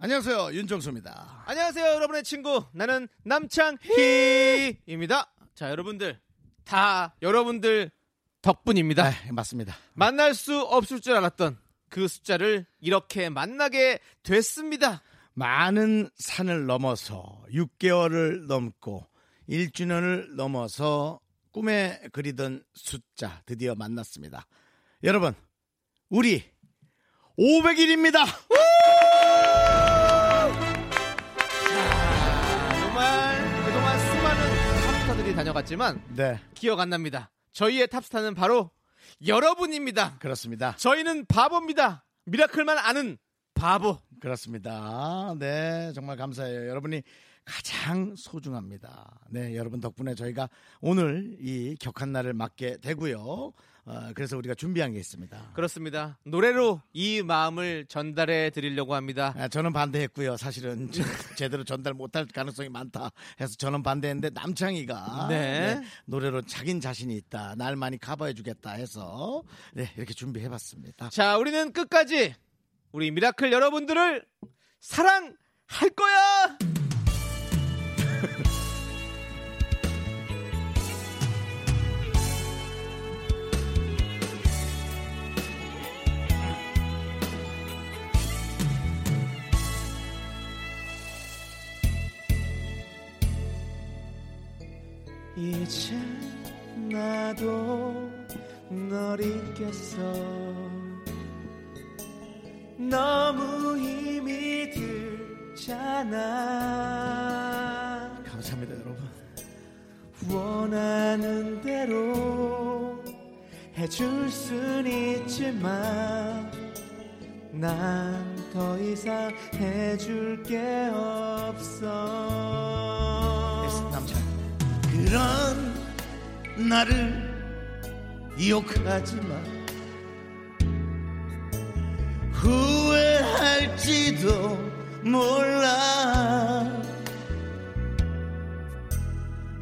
안녕하세요, 윤정수입니다. 안녕하세요, 여러분의 친구 나는 남창희입니다. 자, 여러분들 다 여러분들 덕분입니다. 에이, 맞습니다. 만날 수 없을 줄 알았던 그 숫자를 이렇게 만나게 됐습니다. 많은 산을 넘어서 6개월을 넘고 1주년을 넘어서 꿈에 그리던 숫자 드디어 만났습니다. 여러분, 우리 500일입니다. 다녀갔지만 네. 기억 안 납니다. 저희의 탑스타는 바로 여러분입니다. 그렇습니다. 저희는 바보입니다. 미라클만 아는 바보. 그렇습니다. 네, 정말 감사해요. 여러분이 가장 소중합니다. 네, 여러분 덕분에 저희가 오늘 이 격한 날을 맞게 되고요. 그래서 우리가 준비한 게 있습니다. 그렇습니다. 노래로 이 마음을 전달해 드리려고 합니다. 아, 저는 반대했고요. 사실은 제대로 전달 못할 가능성이 많다 해서 저는 반대했는데 남창희가 네. 네, 노래로 자긴 자신이 있다. 날 많이 커버해 주겠다 해서 네, 이렇게 준비해봤습니다. 자, 우리는 끝까지 우리 미라클 여러분들을 사랑할 거야. 이제 나도 널 잊겠어. 너무 힘이 들잖아. 감사합니다, 여러분. 원하는 대로 해줄 순 있지만 난 더 이상 해줄 게 없어. 남자. 그런 나를 욕하지 마. 후회할지도 몰라.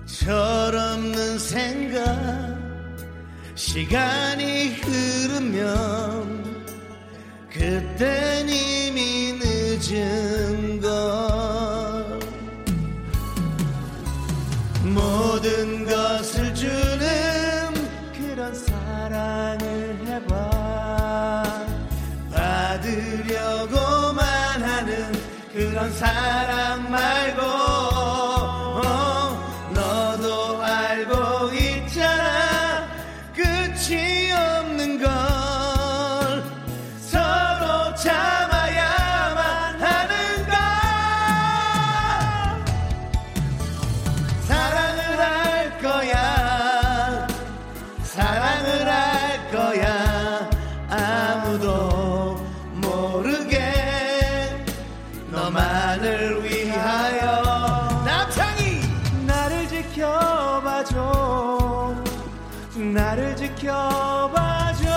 철없는 생각 시간이 흐르면 그땐 이미 늦은 걸. 모든 것을 주는 그런 사랑을 해봐. 받으려고만 하는 그런 사랑 말고 너도 알고 있잖아. 끝이 없는 걸 서로 참아야만 하는 걸. 사랑을 할 거야. 사랑을 할 거야. 아무도 모르게 너만을 위하여. 남창희 나를 지켜봐줘. 나를 지켜봐줘.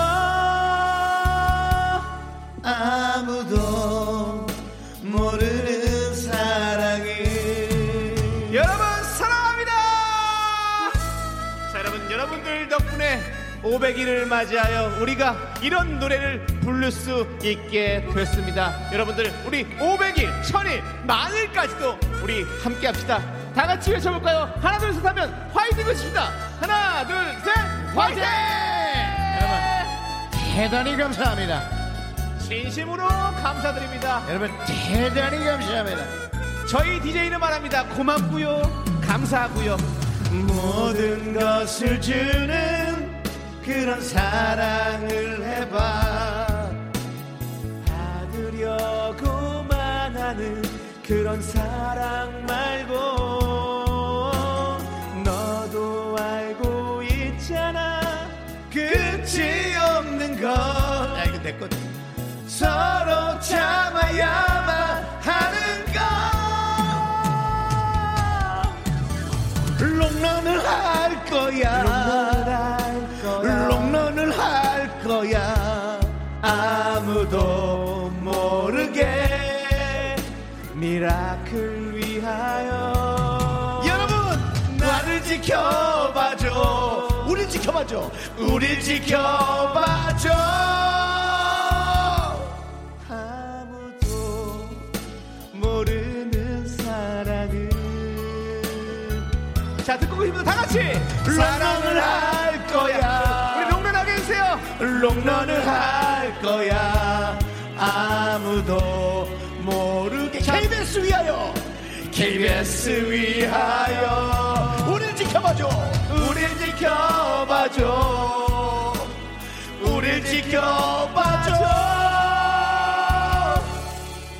아무도 모르는 사랑을. 여러분 사랑합니다. 자, 여러분 여러분들 덕분에 500일을 맞이하여 우리가 이런 노래를 부를 수 있게 됐습니다. 여러분들 우리 500일, 1000일, 만일까지도 우리 함께 합시다. 다 같이 외쳐볼까요? 하나 둘 셋 하면 화이팅 외칩시다. 하나 둘 셋 화이팅! 대단히 감사합니다. 진심으로 감사드립니다. 여러분 대단히 감사합니다. 저희 DJ는 말합니다. 고맙고요. 감사하고요. 모든 것을 주는 그런 사랑을 해봐. 받으려고만 하는 그런 사랑 말고 너도 알고 있잖아. 끝이 없는 걸. 아, 이거 내 것. 서로 참아야만 거야. 롱런을 할 거야. 아무도 모르게 미라클 위하여. 여러분 나를 지켜봐줘. 우릴 지켜봐줘. 우릴 지켜봐줘. 아무도 모르는 사랑을. 자 듣고 계시면 다같이 사랑을 할 거야. 우리 롱런하게 해주세요. 롱런을 할 거야. 아무도 모르게. KBS 위하여. KBS 위하여. 우릴 지켜봐줘. 우릴 지켜봐줘. 우릴 지켜봐줘.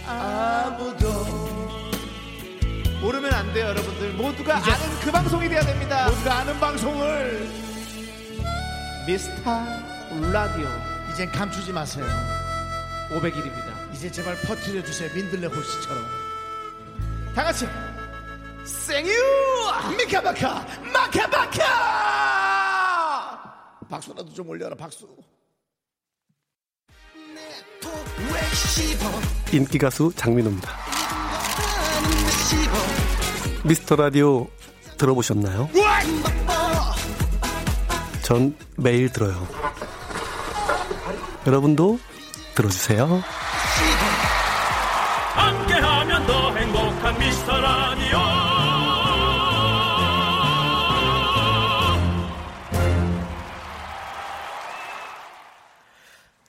아무도 모르면 안 돼요 여러분들. 모두가 아는 그 방송이 돼야 됩니다. 모두가 아는 방송을. 미스터 라디오 이젠 감추지 마세요. 500일입니다. 이제 제발 퍼뜨려주세요. 민들레 호시처럼 다같이 생유 미카바카 마카바카. 박수라도 좀 올려라. 박수. 인기가수 장민호입니다. 미스터라디오 들어보셨나요? 전 매일 들어요. 여러분도 들어주세요. 함께하면 더 행복한 미스터라디오.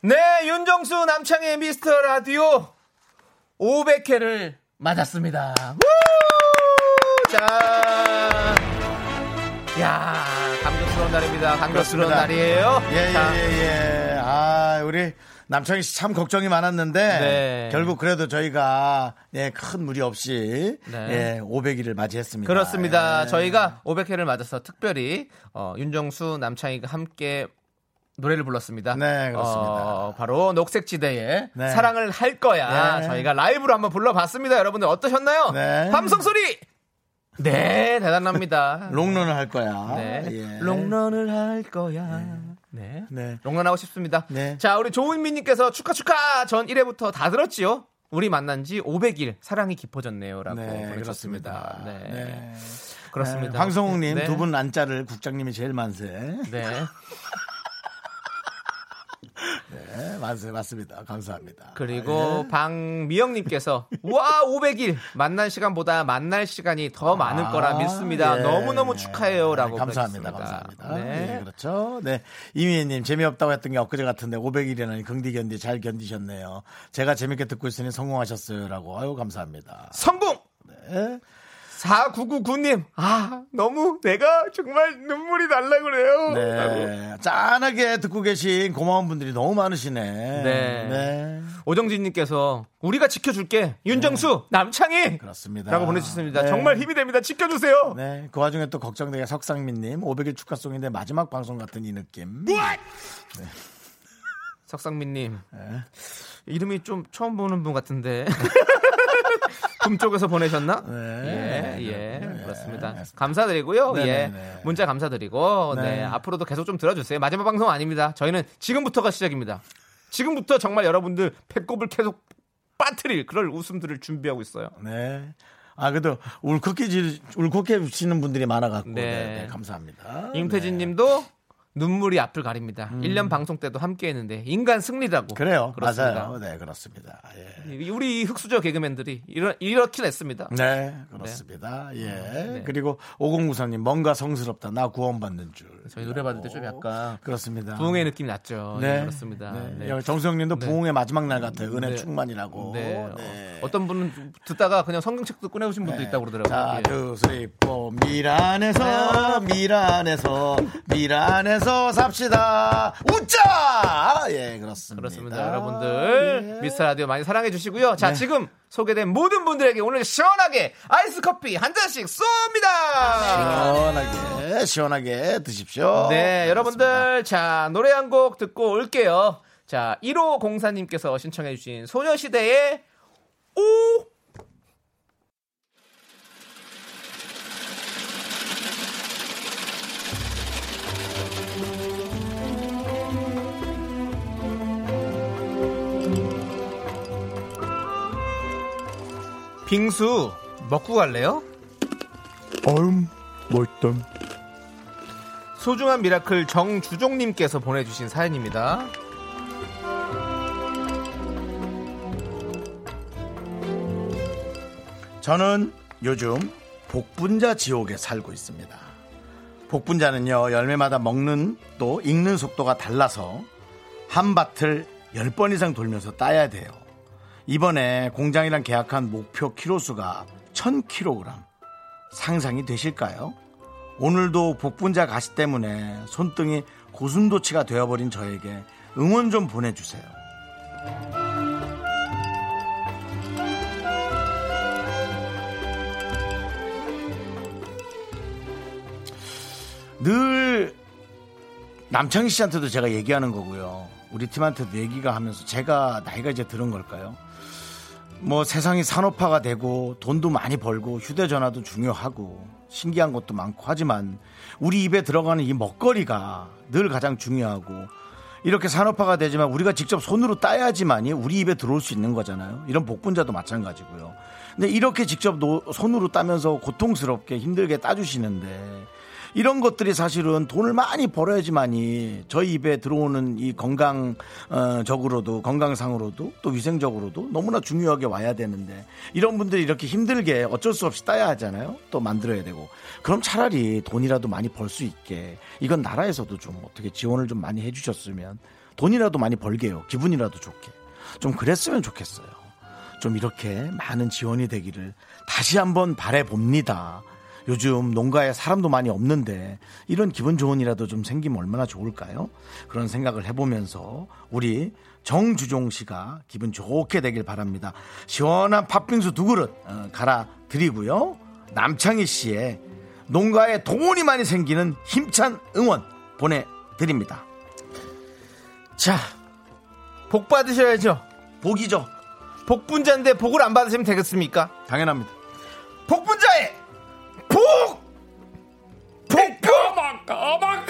네, 윤정수 남창의 미스터라디오 500회를 맞았습니다. 우! 자, 야, 감격스러운 날입니다. 감격스러운 날이에요. 예. 아, 우리 남창희 씨 참 걱정이 많았는데 네. 결국 그래도 저희가 예, 큰 무리 없이 네. 예, 500일을 맞이했습니다. 그렇습니다. 예. 저희가 500회를 맞아서 특별히 윤정수 남창희가 함께 노래를 불렀습니다. 네, 그렇습니다. 바로 녹색지대의 네. 사랑을 할 거야. 네. 저희가 라이브로 한번 불러봤습니다. 여러분들 어떠셨나요? 네. 함성소리! 네, 대단합니다. 롱런을 할 거야. 네. 예. 롱런을 할 거야. 네. 롱런하고 싶습니다. 네. 자, 우리 조은미님께서 축하! 전 1회부터 다 들었지요? 우리 만난 지 500일, 사랑이 깊어졌네요. 라고 보내셨습니다. 네, 네. 그렇습니다. 황성욱님, 네. 두 분 난자를 국장님이 제일 만세. 네. 네, 만세, 맞습니다. 감사합니다. 그리고 네. 박미영님께서 와, 500일! 만날 시간보다 만날 시간이 더 많을 거라 믿습니다. 예. 너무너무 축하해요. 라고. 네, 감사합니다. 그랬습니다. 감사합니다. 네. 네, 그렇죠. 네. 이미혜님, 재미없다고 했던 게 엊그제 같은데 500일이라니 긍디견디 잘 견디셨네요. 제가 재밌게 듣고 있으니 성공하셨어요. 라고. 아유, 감사합니다. 성공! 네. 4999님, 아, 너무 내가 정말 눈물이 날라 그래요. 네. 아이고. 짠하게 듣고 계신 고마운 분들이 너무 많으시네. 네. 네. 오정진님께서 우리가 지켜줄게. 윤정수, 네. 남창희. 그렇습니다. 라고 보내주셨습니다. 네. 정말 힘이 됩니다. 지켜주세요. 네. 그 와중에 또 걱정되게 석상민님, 500일 축하송인데 마지막 방송 같은 이 느낌. 네. 석상민님, 네. 이름이 좀 처음 보는 분 같은데. 금쪽에서 보내셨나? 네. 예, 그렇습니다. 네, 감사드리고요. 네, 예. 네. 문자 감사드리고, 네. 네. 앞으로도 계속 좀 들어주세요. 마지막 방송 아닙니다. 저희는 지금부터가 시작입니다. 지금부터 정말 여러분들 배꼽을 계속 빠뜨릴 그럴 웃음들을 준비하고 있어요. 네. 아, 그래도 울컥해 주시는 분들이 많아갖고. 네. 네, 감사합니다. 임태진 님도 눈물이 앞을 가립니다. 1년 방송 때도 함께 했는데 인간 승리라고. 그래요. 그렇습니다. 맞아요. 네, 그렇습니다. 예. 우리 흑수저 개그맨들이 이렇게 냈습니다. 네, 그렇습니다. 네. 예. 네. 그리고 5094님 뭔가 성스럽다. 나 구원받는 줄. 저희 노래 받을 때 좀 약간 그렇습니다. 부흥의 느낌이 났죠. 네, 네 그렇습니다. 네. 네. 정수영님도 네. 부흥의 마지막 날 같아요. 은혜 네. 충만이라고. 네. 네. 어떤 분은 듣다가 그냥 성경책도 꺼내오신 분도 네. 있다고 그러더라고요. 자, 두, 세, 포. 미란에서 미란에서 미란에서 삽시다. 웃자. 예, 그렇습니다. 그렇습니다. 여러분들 예. 미스터 라디오 많이 사랑해 주시고요. 자, 네. 지금 소개된 모든 분들에게 오늘 시원하게 아이스 커피 한 잔씩 쏩니다. 시원하게 드십시오. 네, 여러분들 그렇습니다. 자, 노래 한 곡 듣고 올게요. 자, 1504님께서 신청해 주신 소녀시대의 오. 빙수 먹고 갈래요? 멀던. 소중한 미라클 정주종님께서 보내주신 사연입니다. 저는 요즘 복분자 지옥에 살고 있습니다. 복분자는요, 열매마다 먹는 또 익는 속도가 달라서 한 밭을 10번 이상 돌면서 따야 돼요. 이번에 공장이랑 계약한 목표 키로수가 1000kg. 상상이 되실까요? 오늘도 복분자 가시 때문에 손등이 고슴도치가 되어버린 저에게 응원 좀 보내주세요. 늘 남창희 씨한테도 제가 얘기하는 거고요, 우리 팀한테도 얘기가 하면서 제가 나이가 이제 들은 걸까요? 뭐 세상이 산업화가 되고 돈도 많이 벌고 휴대전화도 중요하고 신기한 것도 많고 하지만 우리 입에 들어가는 이 먹거리가 늘 가장 중요하고, 이렇게 산업화가 되지만 우리가 직접 손으로 따야지만이 우리 입에 들어올 수 있는 거잖아요. 이런 복분자도 마찬가지고요. 근데 이렇게 직접 손으로 따면서 고통스럽게 힘들게 따주시는데, 이런 것들이 사실은 돈을 많이 벌어야지만이 저희 입에 들어오는 이 건강적으로도 건강상으로도 또 위생적으로도 너무나 중요하게 와야 되는데, 이런 분들이 이렇게 힘들게 어쩔 수 없이 따야 하잖아요. 또 만들어야 되고. 그럼 차라리 돈이라도 많이 벌 수 있게, 이건 나라에서도 좀 어떻게 지원을 좀 많이 해주셨으면, 돈이라도 많이 벌게요. 기분이라도 좋게. 좀 그랬으면 좋겠어요. 좀 이렇게 많은 지원이 되기를 다시 한번 바라봅니다. 요즘 농가에 사람도 많이 없는데 이런 기분 좋은이라도 좀 생기면 얼마나 좋을까요? 그런 생각을 해보면서 우리 정주종 씨가 기분 좋게 되길 바랍니다. 시원한 팥빙수 2그릇 갈아드리고요. 남창희 씨의 농가에 돈이 많이 생기는 힘찬 응원 보내드립니다. 자, 복 받으셔야죠. 복이죠. 복분자인데 복을 안 받으시면 되겠습니까? 당연합니다. 복분자의 복복!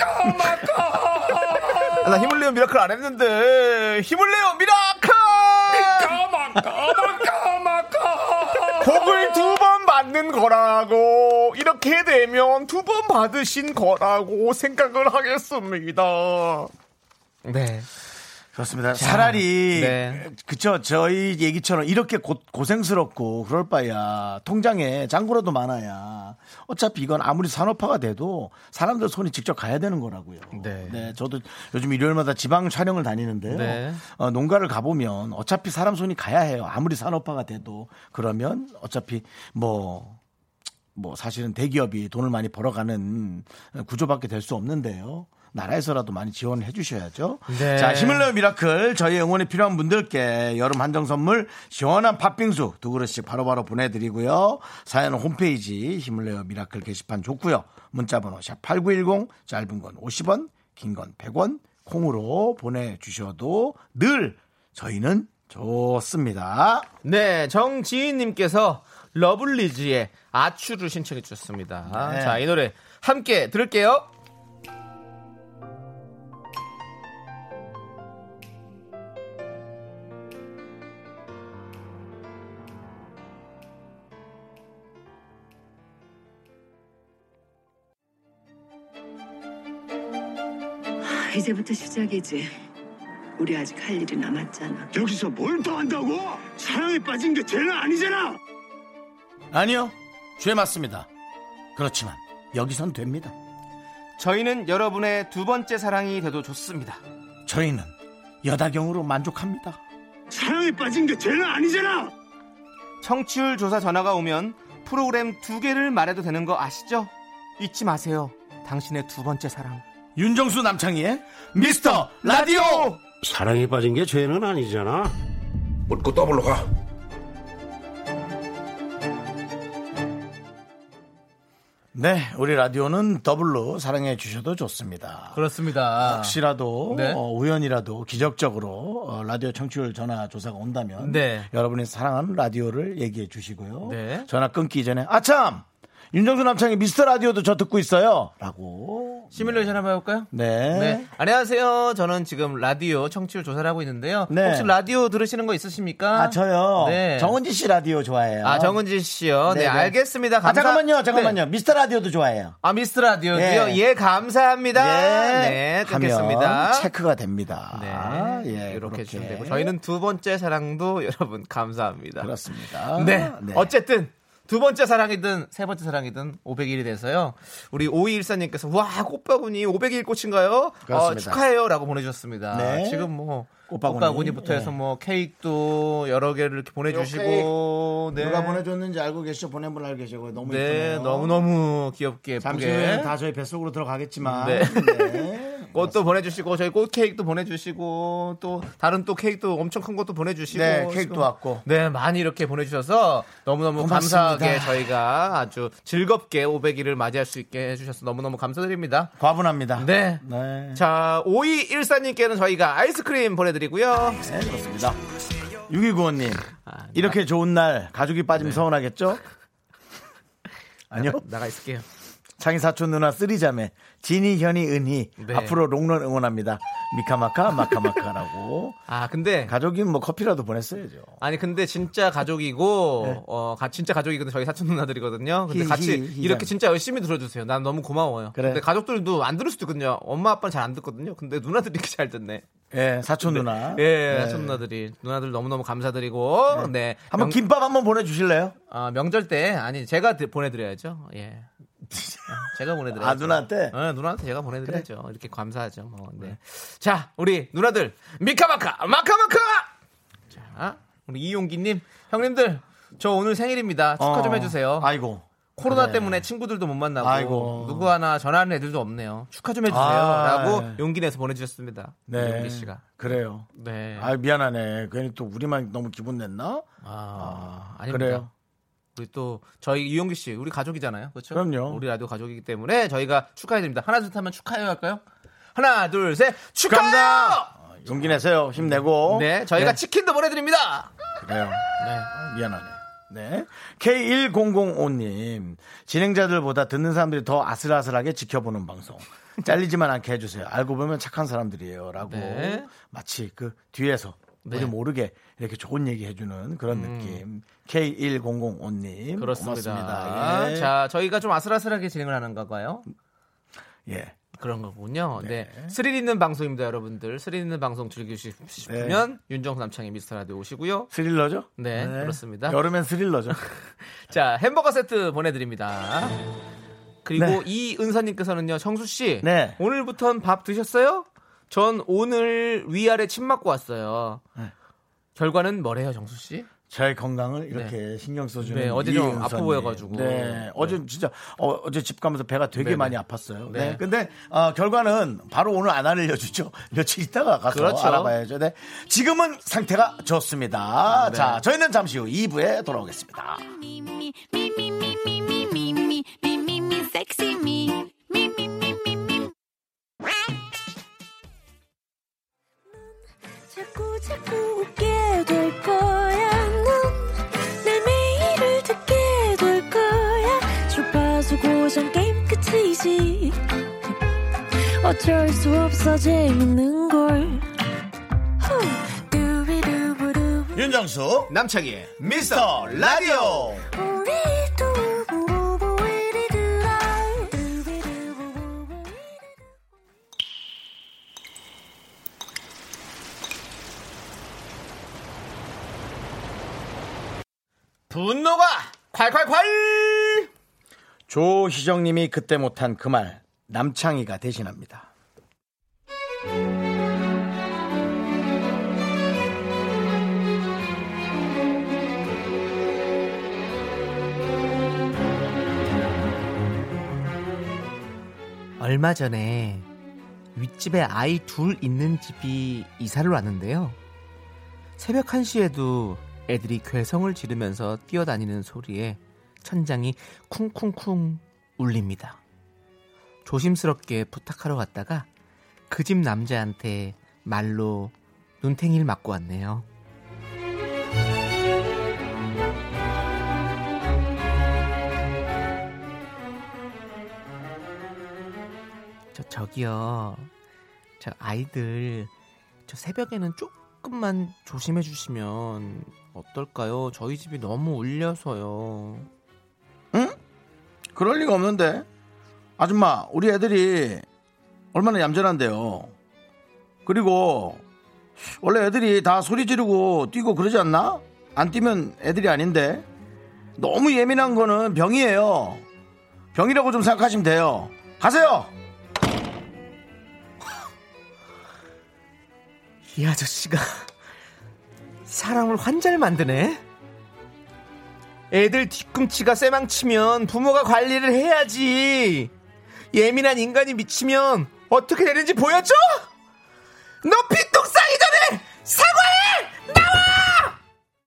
나 힘을 내요 미라클 안 했는데, 힘을 내요 미라클! 복을 2번 받는 거라고, 이렇게 되면 2번 받으신 거라고 생각을 하겠습니다. 네. 그렇습니다. 자, 차라리 네. 그쵸, 저희 얘기처럼 이렇게 고생스럽고 그럴 바야 통장에 잔고라도 많아야 어차피 이건 아무리 산업화가 돼도 사람들 손이 직접 가야 되는 거라고요. 네. 네, 저도 요즘 일요일마다 지방 촬영을 다니는데요. 네. 농가를 가보면 어차피 사람 손이 가야 해요. 아무리 산업화가 돼도. 그러면 어차피 뭐 사실은 대기업이 돈을 많이 벌어가는 구조밖에 될 수 없는데요. 나라에서라도 많이 지원을 해주셔야죠. 네. 자, 힘을 내요 미라클, 저희 응원이 필요한 분들께 여름 한정 선물 시원한 팥빙수 2그릇씩 바로바로 보내드리고요. 사연은 홈페이지 힘을 내요 미라클 게시판 좋고요. 문자번호 샵8910, 짧은 건 50원, 긴 건 100원, 콩으로 보내주셔도 늘 저희는 좋습니다. 네, 정지희님께서 러블리즈의 아추를 신청해 주셨습니다. 네. 자, 이 노래 함께 들을게요. 이제부터 시작이지. 우리 아직 할 일이 남았잖아. 여기서 뭘 더 한다고? 사랑에 빠진 게 죄는 아니잖아. 아니요, 죄 맞습니다. 그렇지만 여기선 됩니다. 저희는 여러분의 2번째 사랑이 돼도 좋습니다. 저희는 여다경으로 만족합니다. 사랑에 빠진 게 죄는 아니잖아. 청취율 조사 전화가 오면 프로그램 2개를 말해도 되는 거 아시죠? 잊지 마세요, 당신의 2번째 사랑. 윤정수 남창희의 미스터 라디오. 사랑에 빠진 게 죄는 아니잖아. 웃고 떠블로 가. 네, 우리 라디오는 더블로 사랑해 주셔도 좋습니다. 그렇습니다. 혹시라도 네. 우연이라도 기적적으로 라디오 청취율 전화 조사가 온다면 네. 여러분이 사랑하는 라디오를 얘기해 주시고요. 네. 전화 끊기 전에 아참! 윤정수 남창희 미스터 라디오도 저 듣고 있어요 라고 시뮬레이션 한번 해볼까요? 네. 네. 안녕하세요. 저는 지금 라디오 청취율 조사를 하고 있는데요. 네. 혹시 라디오 들으시는 거 있으십니까? 아, 저요. 네. 정은지 씨 라디오 좋아해요. 아, 정은지 씨요. 네, 네. 알겠습니다. 감사... 아, 잠깐만요. 네. 미스터 라디오도 좋아해요. 아, 미스터 라디오요? 네. 예, 감사합니다. 네. 네, 듣겠습니다. 체크가 됩니다. 네. 아, 예, 이렇게 주시면 되고. 저희는 두 번째 사랑도 여러분 감사합니다. 그렇습니다. 네. 네. 어쨌든. 두 번째 사랑이든 세 번째 사랑이든 500일이 돼서요. 우리 5214님께서 와 꽃바구니 500일 꽃인가요? 축하해요 라고 보내주셨습니다. 네. 지금 뭐 꽃바구니부터 해서 네. 뭐 케이크도 여러 개를 이렇게 보내주시고 네. 누가 보내줬는지 알고 계시죠? 보낸 분 알고 계시고 너무 네, 예쁘네요. 너무너무 귀엽게 예쁘게 잠시 후에 다 저희 뱃속으로 들어가겠지만 네. 네. 꽃도 보내주시고 저희 꽃 케이크도 보내주시고 또 다른 또 케이크도 엄청 큰 것도 보내주시고 네 케이크도 지금, 왔고 네 많이 이렇게 보내주셔서 너무너무 고맙습니다. 감사하게 저희가 아주 즐겁게 500일을 맞이할 수 있게 해주셔서 너무너무 감사드립니다. 과분합니다. 네. 네. 자 5214님께는 저희가 아이스크림 보내드리고요. 네 그렇습니다. 6295님 아, 이렇게 좋은 날 가족이 빠지면 네. 서운하겠죠? 아니요 나가 있을게요. 창희 사촌 누나 쓰리자매 진희 현희 은희 네. 앞으로 롱런 응원합니다. 미카마카 마카마카라고. 아 근데 가족이면 뭐 커피라도 보냈어야죠. 아니 근데 진짜 가족이고 네. 진짜 가족이거든. 저희 사촌 누나들이거든요. 근데 같이 이렇게 진짜 열심히 들어주세요. 난 너무 고마워요. 그래. 근데 가족들도 안 들을 수도 있거든요. 엄마 아빠는 잘 안 듣거든요. 근데 누나들이 이렇게 잘 듣네. 예, 사촌 누나. 예, 네. 사촌 누나들이 누나들 너무너무 감사드리고 네. 네. 한번 김밥 한번 보내주실래요? 아 명절 때 아니 제가 보내드려야죠. 예. 제가 보내드려요. 아 누나한테? 네, 누나한테 제가 보내드려야죠. 그래. 이렇게 감사하죠. 뭐, 네. 자 우리 누나들 미카마카 마카마카. 자 우리 이용기님 형님들 저 오늘 생일입니다. 축하 좀 해주세요. 아이고. 코로나 네. 때문에 친구들도 못 만나고 아이고. 누구 하나 전화하는 애들도 없네요. 축하 좀 해주세요라고 아, 용기 내서 보내주셨습니다. 네. 용기 씨가 그래요. 네. 아 미안하네. 괜히 또 우리만 너무 기분 냈나? 아 아닙니다. 그래요. 우리 또 저희 이용기 씨 우리 가족이잖아요, 그렇죠? 그럼요. 우리 라디오 가족이기 때문에 저희가 축하해드립니다. 하나 둘 셋 하면 축하해요 할까요? 하나 둘 셋 축하합니다. 용기 내세요, 힘내고. 네, 저희가 네. 치킨도 보내드립니다. 그래요. 네, 미안하네. 네. K1005님 진행자들보다 듣는 사람들이 더 아슬아슬하게 지켜보는 방송 잘리지만 않게 해주세요. 알고 보면 착한 사람들이에요라고 네. 마치 그 뒤에서 우리 네. 모르게 이렇게 좋은 얘기 해주는 그런 느낌. K1005님 그렇습니다. 고맙습니다. 예. 자 저희가 좀 아슬아슬하게 진행을 하는가 봐요. 예. 그런 거군요. 네. 네. 스릴 있는 방송입니다, 여러분들. 스릴 있는 방송 즐기시고 싶으면 네. 윤정수 남창희 미스터라디오 오시고요. 스릴러죠? 네, 네. 그렇습니다. 여름엔 스릴러죠. 자, 햄버거 세트 보내드립니다. 그리고 네. 이은서님께서는요, 정수 씨, 네. 오늘부터는 밥 드셨어요? 전 오늘 위아래 침 맞고 왔어요. 네. 결과는 뭐래요, 정수 씨? 제 건강을 이렇게 네. 신경 써주는 네, 어제 좀 아파 보여가지고 네, 어제 네. 진짜 어제 집 가면서 배가 되게 네네. 많이 아팠어요. 네. 네. 근데 결과는 바로 오늘 안 알려주죠. 며칠 있다가 가서 그렇죠. 알아봐야죠. 네. 지금은 상태가 좋습니다. 아, 네. 자, 저희는 잠시 후 2부에 돌아오겠습니다. 자꾸 웃게 될 거야. 내 매일을 듣게 될 거야. 주파수 고정 게임 끝이지. 어쩔 수 없어 재밌는 걸. 윤정수 남창희 미스터 라디오. 분노가 콸콸콸. 조희정님이 그때 못한 그 말 남창희가 대신합니다. 얼마 전에 윗집에 아이 둘 있는 집이 이사를 왔는데요. 새벽 1시에도 애들이 괴성을 지르면서 뛰어다니는 소리에 천장이 쿵쿵쿵 울립니다. 조심스럽게 부탁하러 갔다가 그 집 남자한테 말로 눈탱이를 맞고 왔네요. 저 저기요, 저 아이들 저 새벽에는 조금만 조심해 주시면 어떨까요? 저희 집이 너무 울려서요. 응? 그럴 리가 없는데. 아줌마, 우리 애들이 얼마나 얌전한데요. 그리고 원래 애들이 다 소리 지르고 뛰고 그러지 않나? 안 뛰면 애들이 아닌데. 너무 예민한 거는 병이에요. 병이라고 좀 생각하시면 돼요. 가세요. 이 아저씨가 사람을 환자를 만드네. 애들 뒤꿈치가 쇠망치면 부모가 관리를 해야지. 예민한 인간이 미치면 어떻게 되는지 보여줘? 너 피똥 싸기 전에 사과해! 나와!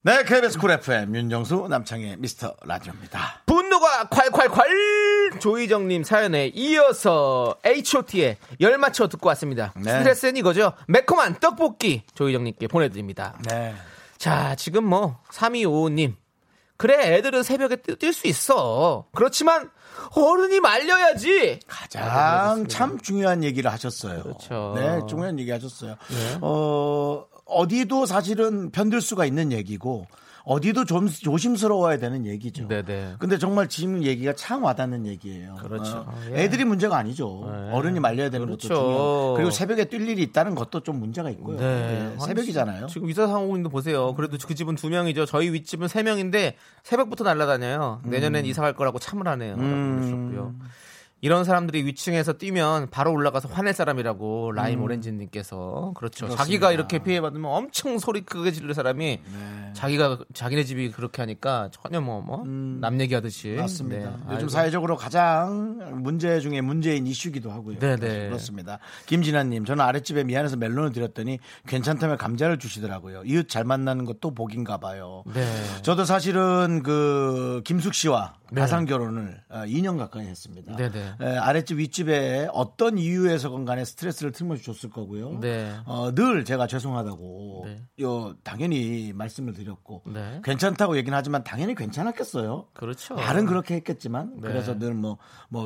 네, KBS 쿨 FM 윤정수 남창의 미스터 라디오입니다. 분노가 콸콸콸! 조희정님 사연에 이어서 H.O.T의 열맞춰 듣고 왔습니다. 네. 스트레스는 이거죠. 매콤한 떡볶이 조희정님께 보내드립니다. 네. 자, 지금 3255님. 그래, 애들은 새벽에 뛸 수 있어. 그렇지만 어른이 말려야지. 가장 참 중요한 얘기를 하셨어요. 그렇죠. 네, 중요한 얘기 하셨어요. 네. 어디도 사실은 편들 수가 있는 얘기고 어디도 좀 조심스러워야 되는 얘기죠. 네네. 근데 정말 지금 얘기가 참 와닿는 얘기예요. 그렇죠. 예. 애들이 문제가 아니죠. 예. 어른이 말려야 되는 그렇죠. 것도 중요해요. 그리고 새벽에 뛸 일이 있다는 것도 좀 문제가 있고요. 네. 네. 새벽이잖아요. 지금 이사 상황도 보세요. 그래도 그 집은 2명이죠. 저희 윗집은 3명인데 새벽부터 날아다녀요. 내년엔 이사 갈 거라고 참을 하네요. 이런 사람들이 위층에서 뛰면 바로 올라가서 화낼 사람이라고 라임 오렌지님께서 그렇죠. 그렇습니다. 자기가 이렇게 피해받으면 엄청 소리 크게 지를 사람이 네. 자기네 집이 그렇게 하니까 전혀 남 얘기하듯이 맞습니다. 네. 요즘 사회적으로 가장 문제 중에 문제인 이슈기도 하고요. 네네. 그렇습니다. 김진아님, 저는 아랫집에 미안해서 멜론을 드렸더니 괜찮다며 감자를 주시더라고요. 이웃 잘 만나는 것도 복인가 봐요. 네. 저도 사실은 그 김숙 씨와 네. 가상 결혼을 2년 가까이 했습니다. 네네. 네, 아랫집 윗집에 어떤 이유에서건 간에 스트레스를 틈어주셨을 거고요. 네. 늘 제가 죄송하다고 네. 당연히 말씀을 드렸고 네. 괜찮다고 얘기는 하지만 당연히 괜찮았겠어요. 그렇죠. 말은 그렇게 했겠지만 네. 그래서 늘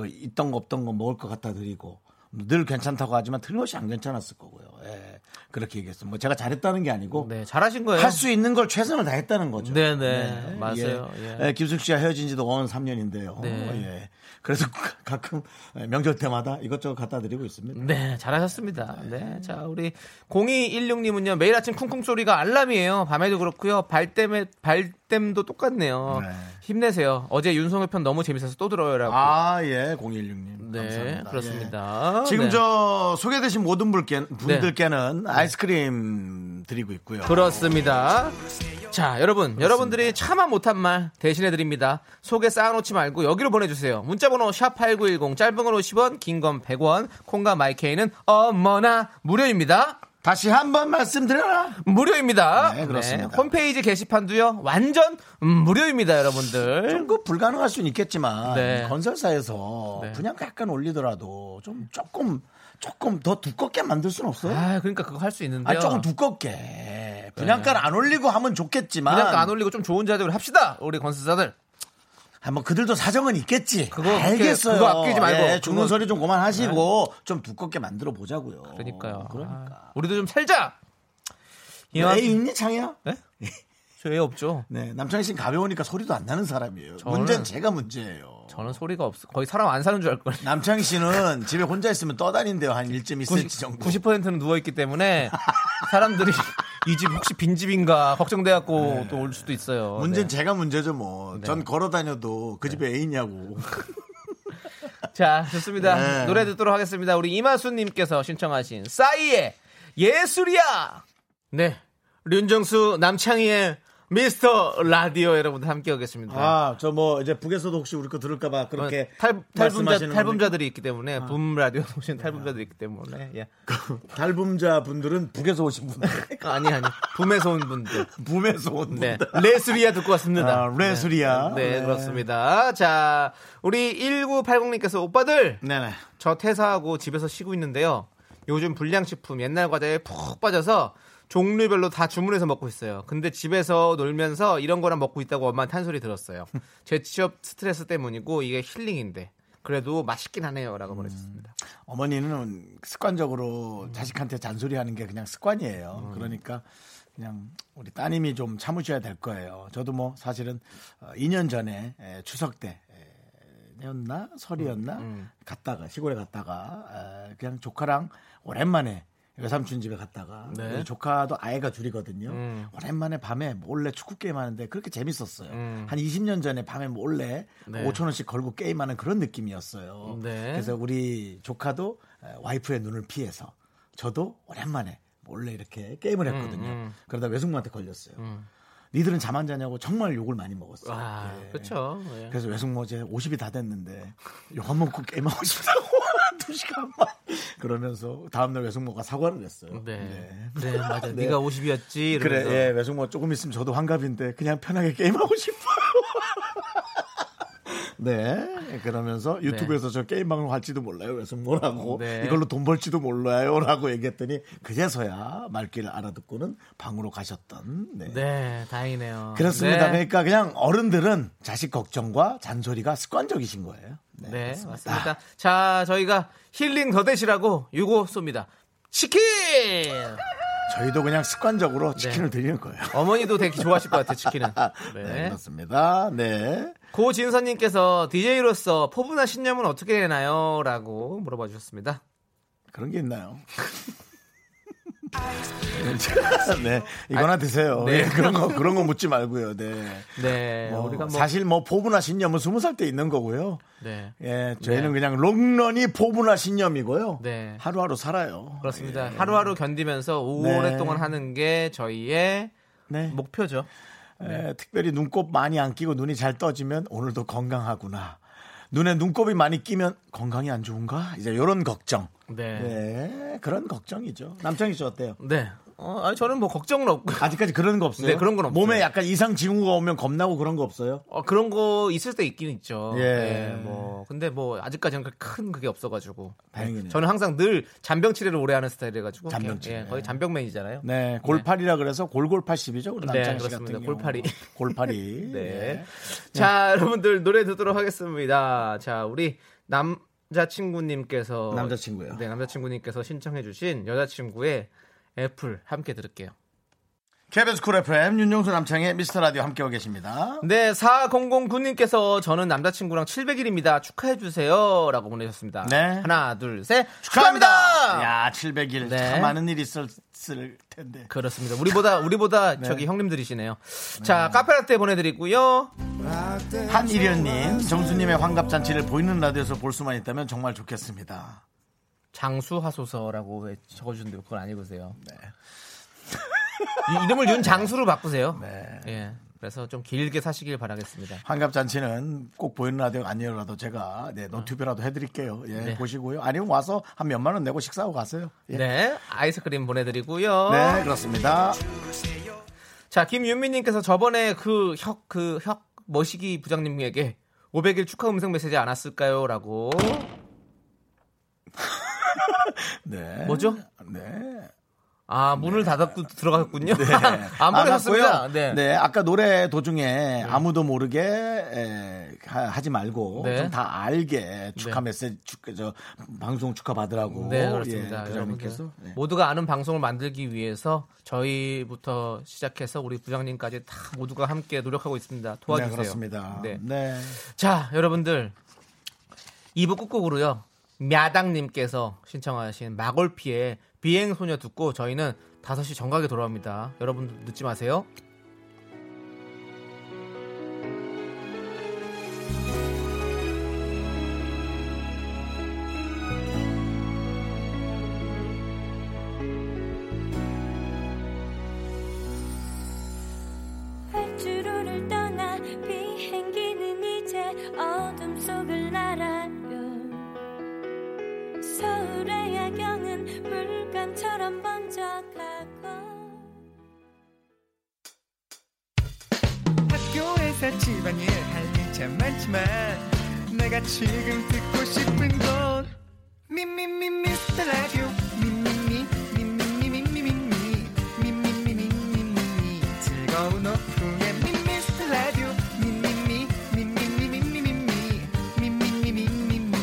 있던 거 없던 거 먹을 것 갖다 드리고 늘 괜찮다고 하지만 틀림없이 안 괜찮았을 거고요. 예. 그렇게 얘기했어요. 제가 잘했다는 게 아니고 네, 잘하신 거예요. 할 수 있는 걸 최선을 다했다는 거죠. 네네 네. 맞아요. 예. 예. 예. 김숙 씨와 헤어진 지도 3년인데요. 네. 예. 그래서 가끔 명절 때마다 이것저것 갖다 드리고 있습니다. 네, 잘하셨습니다. 네. 네. 자, 우리 0216님은요. 매일 아침 쿵쿵 소리가 알람이에요. 밤에도 그렇고요. 발댐도 똑같네요. 네. 힘내세요. 어제 윤성의 편 너무 재밌어서 또 들어요라고. 아, 예. 0216님. 네, 감사합니다. 그렇습니다. 예. 지금 네. 저 소개되신 모든 분들께는 네. 아이스크림 드리고 있고요. 그렇습니다. 자, 여러분, 그렇습니다. 여러분들이 차마 못한 말 대신해 드립니다. 속에 쌓아놓지 말고 여기로 보내주세요. 문자번호 #8910, 짧은 건 50원, 긴 건 100원, 콩과 마이케이는 어머나 무료입니다. 다시 한번 말씀드려라. 무료입니다. 네, 그렇습니다. 네, 홈페이지 게시판도요. 완전 무료입니다, 여러분들. 좀 그 불가능할 수는 있겠지만 네. 건설사에서 네. 분양 약간 올리더라도 조금 더 두껍게 만들 수는 없어요. 아, 그러니까 그거 할 수 있는데요. 아, 조금 두껍게. 분양가를 네. 안 올리고 하면 좋겠지만 분양가 안 올리고 좀 좋은 자격으로 합시다. 우리 건설사들. 뭐 그들도 사정은 있겠지. 그거 알겠어요. 그거 아끼지 말고 예, 죽는 소리 좀 그만하시고 네. 좀 두껍게 만들어 보자고요. 그러니까. 아, 우리도 좀 살자. 애 있니 창이야? 네? 저 애 없죠. 네, 남창희 씨는 가벼우니까 소리도 안 나는 사람이에요. 문제는 제가 문제예요. 저는 소리가 없어. 거의 사람 안 사는 줄 알 거예요. 남창희 씨는 집에 혼자 있으면 떠다닌대요. 한 1.2cm 정도. 90%는 누워있기 때문에 사람들이 이 집 혹시 빈집인가 걱정돼갖고 네. 또 올 수도 있어요. 문제는 네. 제가 문제죠 뭐. 전 네. 걸어다녀도 그 집에 네. 애 있냐고. 자, 좋습니다. 네. 노래 듣도록 하겠습니다. 우리 이마수님께서 신청하신 싸이의 예술이야. 네, 윤정수 남창희의 미스터 라디오 여러분들 함께 하겠습니다. 아, 저 이제 북에서도 혹시 우리 거 들을까봐 그렇게 탈붐자들이 있기 때문에 붐 라디오 오신 탈붐자들이 있기 때문에 예. 탈붐자 분들은 북에서 오신 분들 아니 붐에서 온 분들 네. 레스리아 듣고 왔습니다. 아, 레스리아 네, 그렇습니다. 자, 우리 1980님께서 오빠들 네네. 저 퇴사하고 집에서 쉬고 있는데요. 요즘 불량식품 옛날 과자에 푹 빠져서 종류별로 다 주문해서 먹고 있어요. 근데 집에서 놀면서 이런 거랑 먹고 있다고 엄마한테 한 소리 들었어요. 제 취업 스트레스 때문이고 이게 힐링인데 그래도 맛있긴 하네요라고 보내셨습니다. 어머니는 습관적으로 자식한테 잔소리하는 게 그냥 습관이에요. 그러니까 그냥 우리 따님이 좀 참으셔야 될 거예요. 저도 뭐 사실은 2년 전에 추석 때 였나 설이었나 갔다가 시골에 갔다가 그냥 조카랑 오랜만에 외삼촌 집에 갔다가 네. 우리 조카도 아이가 둘이거든요. 오랜만에 밤에 몰래 축구 게임하는데 그렇게 재밌었어요. 한 20년 전에 밤에 몰래 네. 5천 원씩 걸고 게임하는 그런 느낌이었어요. 네. 그래서 우리 조카도 와이프의 눈을 피해서 저도 오랜만에 몰래 이렇게 게임을 했거든요. 그러다 외숙모한테 걸렸어요. 니들은 잠 안 자냐고 정말 욕을 많이 먹었어요. 아, 네. 그렇죠. 예. 그래서 외숙모 이제 50이 다 됐는데 욕 안 먹고 게임하고 싶다고 2시간만 그러면서 다음날 외숙모가 사과를 했어요. 네, 네. 그래 맞아. 네. 네가 50이었지. 그래, 예, 외숙모 조금 있으면 저도 환갑인데 그냥 편하게 게임하고 싶어요. 네, 그러면서 유튜브에서 네. 저 게임 방송 할지도 몰라요. 외숙모라고 네. 이걸로 돈 벌지도 몰라요라고 얘기했더니 그제서야 말귀를 알아듣고는 방으로 가셨던. 네, 네 다행이네요. 그렇습니다. 네. 그러니까 그냥 어른들은 자식 걱정과 잔소리가 습관적이신 거예요. 네, 네 맞습니다. 맞습니다. 자, 저희가 힐링 더 되시라고 요거 쏩니다. 치킨. 저희도 그냥 습관적으로 치킨을 네. 드리는 거예요. 어머니도 되게 좋아하실 것 같아요. 치킨은. 네, 네 맞습니다. 네. 고진선님께서 DJ로서 포부나 신념은 어떻게 되나요? 라고 물어봐 주셨습니다. 그런 게 있나요? 네, 이거나 드세요. 네. 네, 그런 거 묻지 말고요. 네, 네. 뭐, 우리가 뭐... 사실 뭐 포부나 신념은 20살 때 있는 거고요. 네, 예, 저희는 네. 그냥 롱런이 포부나 신념이고요. 네, 하루하루 살아요. 그렇습니다. 예. 하루하루 견디면서 네. 오랫동안 하는 게 저희의 네. 목표죠. 네. 에, 특별히 눈곱 많이 안 끼고 눈이 잘 떠지면 오늘도 건강하구나. 눈에 눈곱이 많이 끼면 건강이 안 좋은가? 이제 이런 걱정. 네. 네. 그런 걱정이죠. 남창희 씨 어때요? 네. 아니 저는 뭐 걱정은 없고 아직까지 그런 거 없어요. 네, 그런 건 없어요. 몸에 약간 이상 징후가 오면 겁나고 그런 거 없어요? 그런 거 있을 때 있긴 있죠. 예. 네, 뭐 근데 뭐 아직까지는 큰 그게 없어가지고. 다행이네요. 저는 항상 늘 잔병 치레를 오래 하는 스타일이라가지고. 잔병 치레. 예, 거의 잔병맨이잖아요. 네. 골팔이라 그래서 골골 80이죠. 우리 남창희 씨 같은 경우. 골팔이. 골팔이. 네. 네. 자 여러분들 노래 듣도록 하겠습니다. 자 우리 남자친구님께서 남자친구요. 네 남자친구님께서 신청해주신 여자친구의 애플 함께 들을게요. KBS쿨FM 윤정수 남창의 미스터라디오 함께하고 계십니다. 네 4009님께서 저는 남자친구랑 700일입니다 축하해주세요 라고 보내셨습니다. 네. 하나 둘셋 축하합니다. 야 700일 네. 참 많은 일이 있었을 텐데. 그렇습니다. 우리보다 네. 저기 형님들이시네요. 네. 자 카페라떼 보내드리고요. 한일현님 정수님의 환갑잔치를 보이는 라디오에서 볼 수만 있다면 정말 좋겠습니다. 장수하소서라고 적어주는데 그건 아니고세요. 네. 이름을 윤 장수로 바꾸세요. 네. 예. 그래서 좀 길게 사시길 바라겠습니다. 환갑잔치는 꼭 보이는 라디오가 아니라도 제가 네, 너튜브라도 해드릴게요. 예, 네. 보시고요. 아니면 와서 한 몇만 원 내고 식사하고 가세요. 예. 네. 아이스크림 보내드리고요. 네. 그렇습니다. 자, 김윤미님께서 저번에 그 혁 머시기 부장님에게 500일 축하 음성 메시지 안 왔을까요? 라고 네. 뭐죠? 네. 아 문을 네. 닫았고 들어갔군요. 네. 안 보내셨습니다. 네. 네. 아까 노래 도중에 네. 아무도 모르게 하지 말고 네. 좀 다 알게 축하 네. 메시지 저 방송 축하 받으라고. 네 그렇습니다. 예, 여러분께서 네. 모두가 아는 방송을 만들기 위해서 저희부터 시작해서 우리 부장님까지 다 모두가 함께 노력하고 있습니다. 도와주세요. 네, 그렇습니다. 네. 네. 자 여러분들 2부 꾹꾹으로요. 야당님께서 신청하신 마골피의 비행소녀 듣고 저희는 5시 정각에 돌아옵니다. 여러분들 늦지 마세요. 활주로를 떠나 비행기는 이제 어둠 속을 날아요. 서울의 야경은 물감처럼 번쩍하고 학교에서 집안일 할 일 참 많지만 내가 지금 듣고 싶은 건 미미미 미스터 라디오 미미미 미미미 미미미 미미미 미미미 즐거운 오픈에 미스터 라디오 미미미 미미미 미미미 미미미 미미미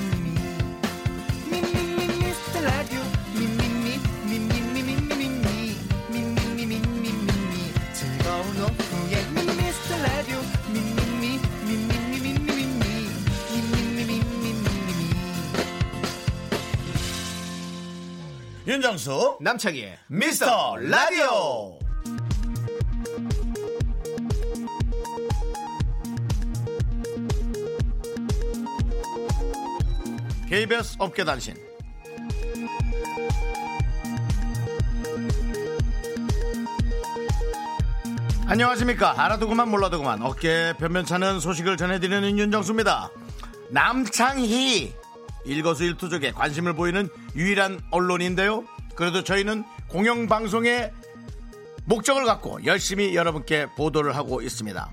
윤정수 남창희의 미스터라디오. KBS 업계단신. 안녕하십니까. 알아두고만 몰라도구만 어깨 변변찮은 소식을 전해드리는 윤정수입니다. 남창희, 일거수일투족에 관심을 보이는 유일한 언론인데요, 그래도 저희는 공영방송의 목적을 갖고 열심히 여러분께 보도를 하고 있습니다.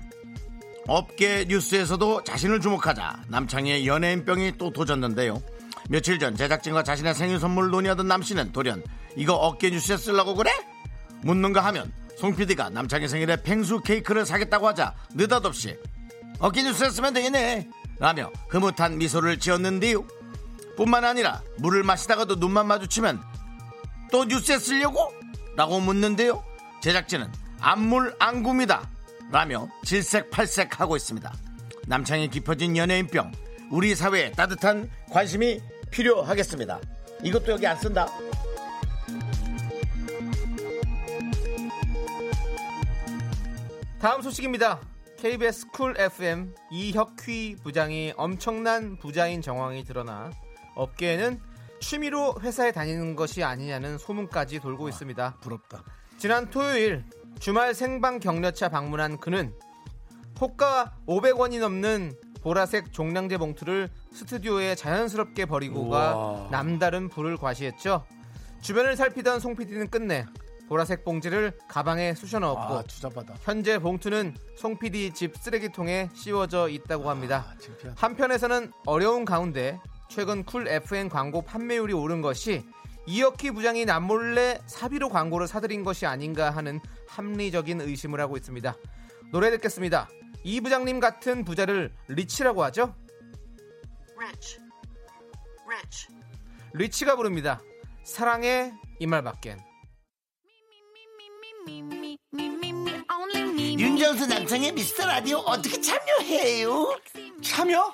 업계 뉴스에서도 자신을 주목하자 남창희의 연예인병이 또 도졌는데요. 며칠 전 제작진과 자신의 생일 선물을 논의하던 남씨는 돌연 "이거 업계 뉴스에 쓰려고 그래?" 묻는가 하면 송PD가 남창희 생일에 펭수 케이크를 사겠다고 하자 느닷없이 "업계 뉴스에 쓰면 되겠네" 라며 흐뭇한 미소를 지었는데요. 뿐만 아니라 물을 마시다가도 눈만 마주치면 "또 뉴스에 쓰려고?" 라고 묻는데요. 제작진은 "안물 안굽니다" 라며 질색팔색하고 있습니다. 남창의 깊어진 연예인병, 우리 사회에 따뜻한 관심이 필요하겠습니다. 이것도 여기 안 쓴다. 다음 소식입니다. KBS 쿨 FM 이혁휘 부장이 엄청난 부자인 정황이 드러나 업계에는 취미로 회사에 다니는 것이 아니냐는 소문까지 돌고 있습니다. 부럽다. 지난 토요일 주말 생방 격려차 방문한 그는 호가 500원이 넘는 보라색 종량제 봉투를 스튜디오에 자연스럽게 버리고 가 남다른 불을 과시했죠. 주변을 살피던 송 PD는 끝내 보라색 봉지를 가방에 쑤셔넣었고, 현재 봉투는 송 PD 집 쓰레기통에 씌워져 있다고 합니다. 한편에서는 어려운 가운데 최근 쿨 FM 광고 판매율이 오른 것이 이혁희 부장이 남몰래 사비로 광고를 사들인 것이 아닌가 하는 합리적인 의심을 하고 있습니다. 노래 듣겠습니다. 이 부장님 같은 부자를 리치라고 하죠. Rich. 리치가 부릅니다. 사랑해 이 말밖엔. 윤정수 남성의 미스터라디오 어떻게 참여해요? 참여?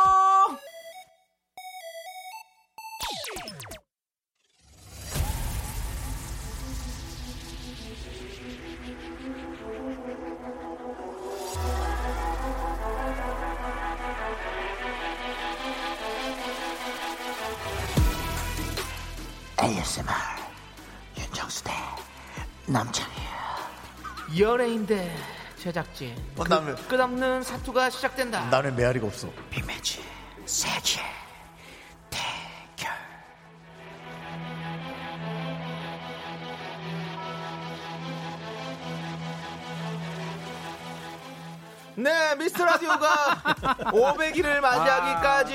ASMR 윤정수 대 남창희. 연예인 대 제작진, 끝없는 사투가 시작된다. 나는 메아리가 없어. 비매치 세계 대결. 네, 미스터라디오가 500일을 맞이하기까지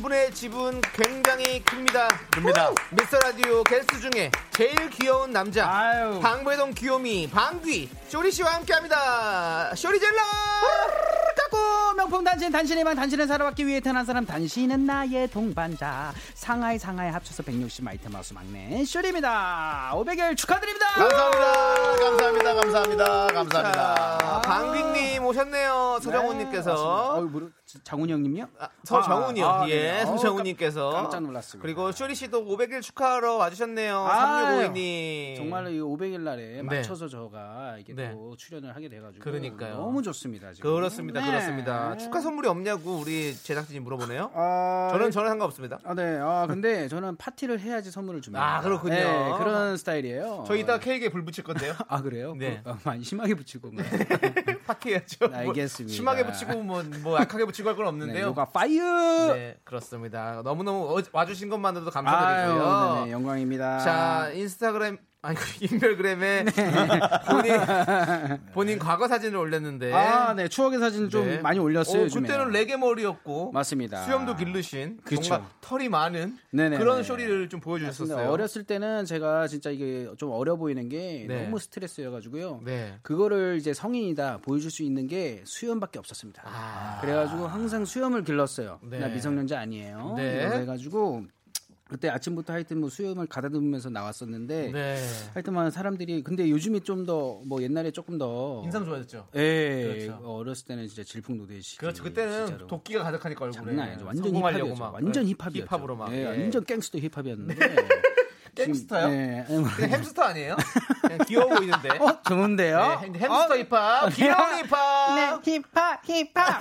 2분의 지분 굉장히 큽니다. 미스터라디오 게스트 중에 제일 귀여운 남자, 방배동 귀요미 방귀 쇼리씨와 함께합니다. 쇼리젤라. 명품 단신, 단신의 방, 단신은 살아왔기 위해 태어난 사람, 단신은 나의 동반자. 상하이 합쳐서 160 마이티마우스 막내 쇼리입니다. 500일 축하드립니다. 감사합니다. 방귀님 오셨네요. 서정훈님께서. 장훈이 형님요? 서정훈이요. 예, 서정훈님께서. 깜짝 놀랐습니다. 그리고 쇼리씨도 500일 축하하러 와주셨네요. 3652님. 정말로 이 500일 날에 맞춰서 저가 이게 또 출연을 하게 돼가지고. 그러니까요. 너무 좋습니다. 지금. 그렇습니다. 축하 선물이 없냐고 우리 제작진이 물어보네요. 저는 상관없습니다. 근데 저는 파티를 해야지 선물을 줍니다. 아, 그렇군요. 네, 그런 스타일이에요. 저희 이따 케이크에 불 붙일 건데요. 아, 그래요? 네. 많이 심하게 붙이고. 파티해야죠. 알겠습니다. 심하게 붙이고 뭐 약하게 붙이고 할 건 없는데요. 요가 파이어. 네, 그렇습니다. 너무너무 와주신 것만으로도 감사드리고요. 네네, 영광입니다. 자, 인별그램에 본인 과거 사진을 올렸는데, 네, 추억의 사진 좀 많이 올렸어요. 그때는 레게 머리였고, 맞습니다. 수염도 길르신, 정말 털이 많은 그런 쇼리를 좀 보여주셨었어요. 어렸을 때는 제가 진짜 이게 좀 어려 보이는 게 너무 스트레스여가지고요. 그거를 이제 성인이다 보여줄 수 있는 게 수염밖에 없었습니다. 그래가지고 항상 수염을 길렀어요. 나 미성년자 아니에요. 그래가지고 그때 아침부터 하여튼 뭐 수염을 가다듬으면서 나왔었는데 네. 하여튼만 사람들이 근데 요즘이 좀 더 뭐 옛날에 조금 더 인상 좋아졌죠. 예. 그렇죠. 어렸을 때는 진짜 질풍노도시. 그렇죠. 그때는 진짜로. 도끼가 가득하니까 얼굴에. 장난 아니죠. 완전 힙합이었죠. 막. 완전 힙합이었죠. 힙합으로 막. 예. 완전 갱스터 힙합이었는데. 네. 햄스터요? 네. 그냥 햄스터 아니에요? 그냥 귀여워 보이는데. 어? 좋은데요? 네, 햄스터 힙합. 귀여운 힙합. 네, 힙합.